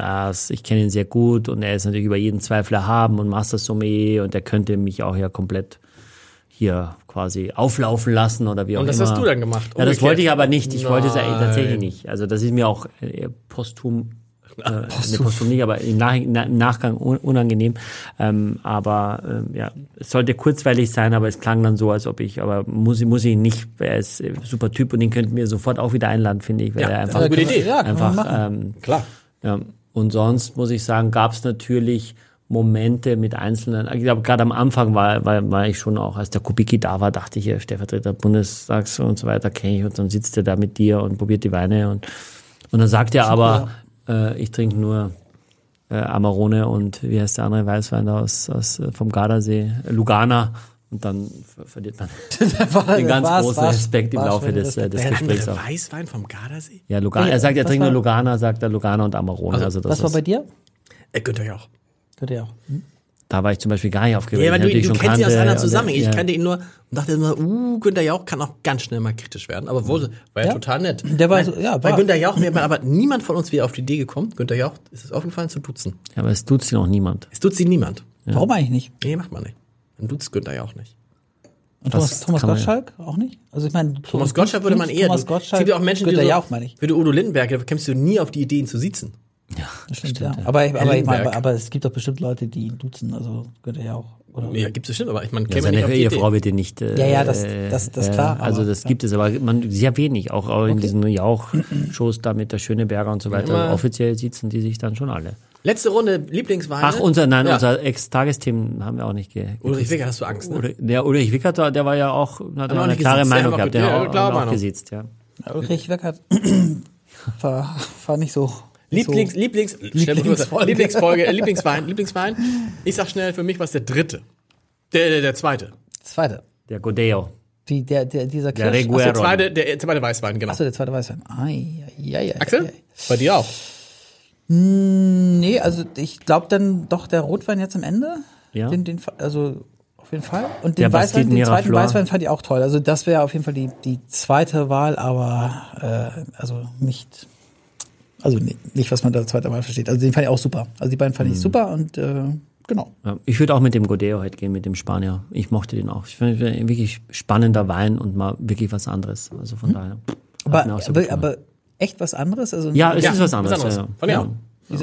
ich kenne ihn sehr gut und er ist natürlich über jeden Zweifel erhaben und Master Sommelier und er könnte mich auch ja komplett hier quasi auflaufen lassen oder wie auch immer. Und das hast du dann gemacht? Ja, das wollte ich aber nicht, wollte es ja tatsächlich nicht. Also das ist mir auch posthum nicht, aber im Nachgang unangenehm. Es sollte kurzweilig sein, aber es klang dann so, als ob muss ich nicht, er ist ein super Typ und den könnten wir sofort auch wieder einladen, finde ich. Weil er einfach, das ist eine gute Idee. Klar. Ja. Und sonst muss ich sagen, gab es natürlich Momente mit einzelnen, ich glaube, gerade am Anfang war ich schon auch, als der Kubicki da war, dachte ich, hier Stellvertreter Bundestags und so weiter, kenne ich, und dann sitzt er da mit dir und probiert die Weine und dann sagt er aber, ich trinke nur Amarone und wie heißt der andere Weißwein aus vom Gardasee, Lugana, und dann verliert man den ganz großen Respekt im Laufe des Gesprächs. Der Weißwein vom Gardasee? Ja, Lugana. Er sagt, er trinkt nur Lugana, sagt er Lugana und Amarone. Also das was war bei dir? Günther Jauch. Hm? Da war ich zum Beispiel gar nicht aufgeregt. Ja, weil du kennst ihn aus einer Zusammenhang. Ich kannte ihn nur und dachte immer, Günther Jauch kann auch ganz schnell mal kritisch werden. Aber war ja total nett. Der war bei Günther Jauch wäre aber niemand von uns wieder auf die Idee gekommen. Günther Jauch ist es aufgefallen zu duzen. Ja, aber es duzt ihn auch niemand. Ja. Warum eigentlich nicht? Nee, macht man nicht. Dann duzt Günther Jauch nicht. Und Thomas Gottschalk auch nicht? Also ich meine, Thomas Gottschalk würde man eher duzen. Es gibt ja auch Menschen, Günther Jauch meine ich. Wie du Udo Lindenberg, da kämpfst du nie auf die Idee, ihn zu siezen. Ja, das stimmt. Ja. Aber es gibt doch bestimmt Leute, die ihn duzen, also könnte ja auch. Oder? Ja, gibt es bestimmt, aber ich meine, seine Ehefrau wird ihn nicht. Das klar. Also das gibt es, aber sehr wenig, auch in diesen Jauch-Shows da mit der Schöneberger und so weiter. Ja, offiziell sitzen die sich dann schon alle. Letzte Runde, Lieblingsweine. Unser Ex-Tagesthemen haben wir auch nicht gekriegt. Ulrich Wickert, hast du Angst, ne? Der Ulrich Wickert, der war ja auch, hat auch eine klare Meinung gehabt, der auch gesitzt, ja. Ulrich Wickert war nicht so. Lieblingswein. Ich sag schnell, für mich war es der dritte. Der zweite. Der Godello. Dieser Kirsch. Der Regueiron. Also der zweite Weißwein, genau. Achso, der zweite Weißwein. Axel? Bei dir auch? Nee, also ich glaube dann doch der Rotwein jetzt am Ende. Ja. Also auf jeden Fall. Und den Weißwein, den zweiten Weißwein fand ich auch toll. Also das wäre auf jeden Fall die zweite Wahl, aber also nicht... Also nicht, was man da zweitermal versteht. Also den fand ich auch super. Also die beiden fand ich super und genau. Ja, ich würde auch mit dem Godello heute gehen, mit dem Spanier. Ich mochte den auch. Ich finde wirklich spannender Wein und mal wirklich was anderes. Also von daher. Aber echt was anderes? Also ja, es ist was anderes. Ja.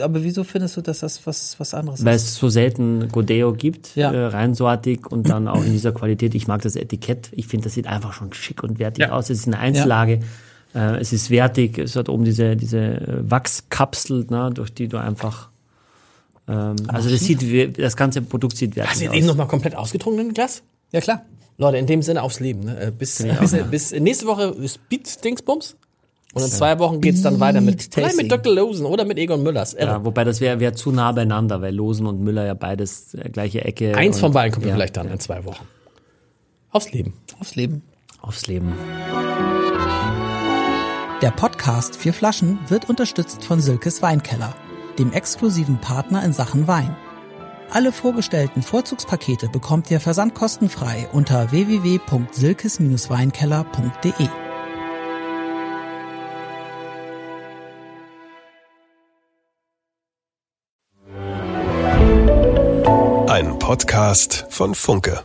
Aber wieso findest du, dass das was anderes ist? Weil es so selten Godello gibt, reinsortig und dann auch in dieser Qualität. Ich mag das Etikett. Ich finde, das sieht einfach schon schick und wertig aus. Es ist eine Einzellage. Ja. Es ist wertig, es hat oben diese Wachskapsel, ne, durch die du einfach... das ganze Produkt sieht wertig aus. Hast du jetzt eben nochmal komplett ausgetrunken, Glas? Ja, klar. Leute, in dem Sinne aufs Leben. Ne? Bis nächste Woche Speed-Dingsbums. Und in 2 Wochen geht's dann weiter mit Dr. Loosen oder mit Egon Müllers. Ja, wobei das wäre zu nah beieinander, weil Loosen und Müller ja beides gleiche Ecke. Eins von beiden kommt vielleicht dann in 2 Wochen. Aufs Leben. Der Podcast 4 Flaschen wird unterstützt von Silkes Weinkeller, dem exklusiven Partner in Sachen Wein. Alle vorgestellten Vorzugspakete bekommt ihr versandkostenfrei unter www.silkes-weinkeller.de. Ein Podcast von Funke.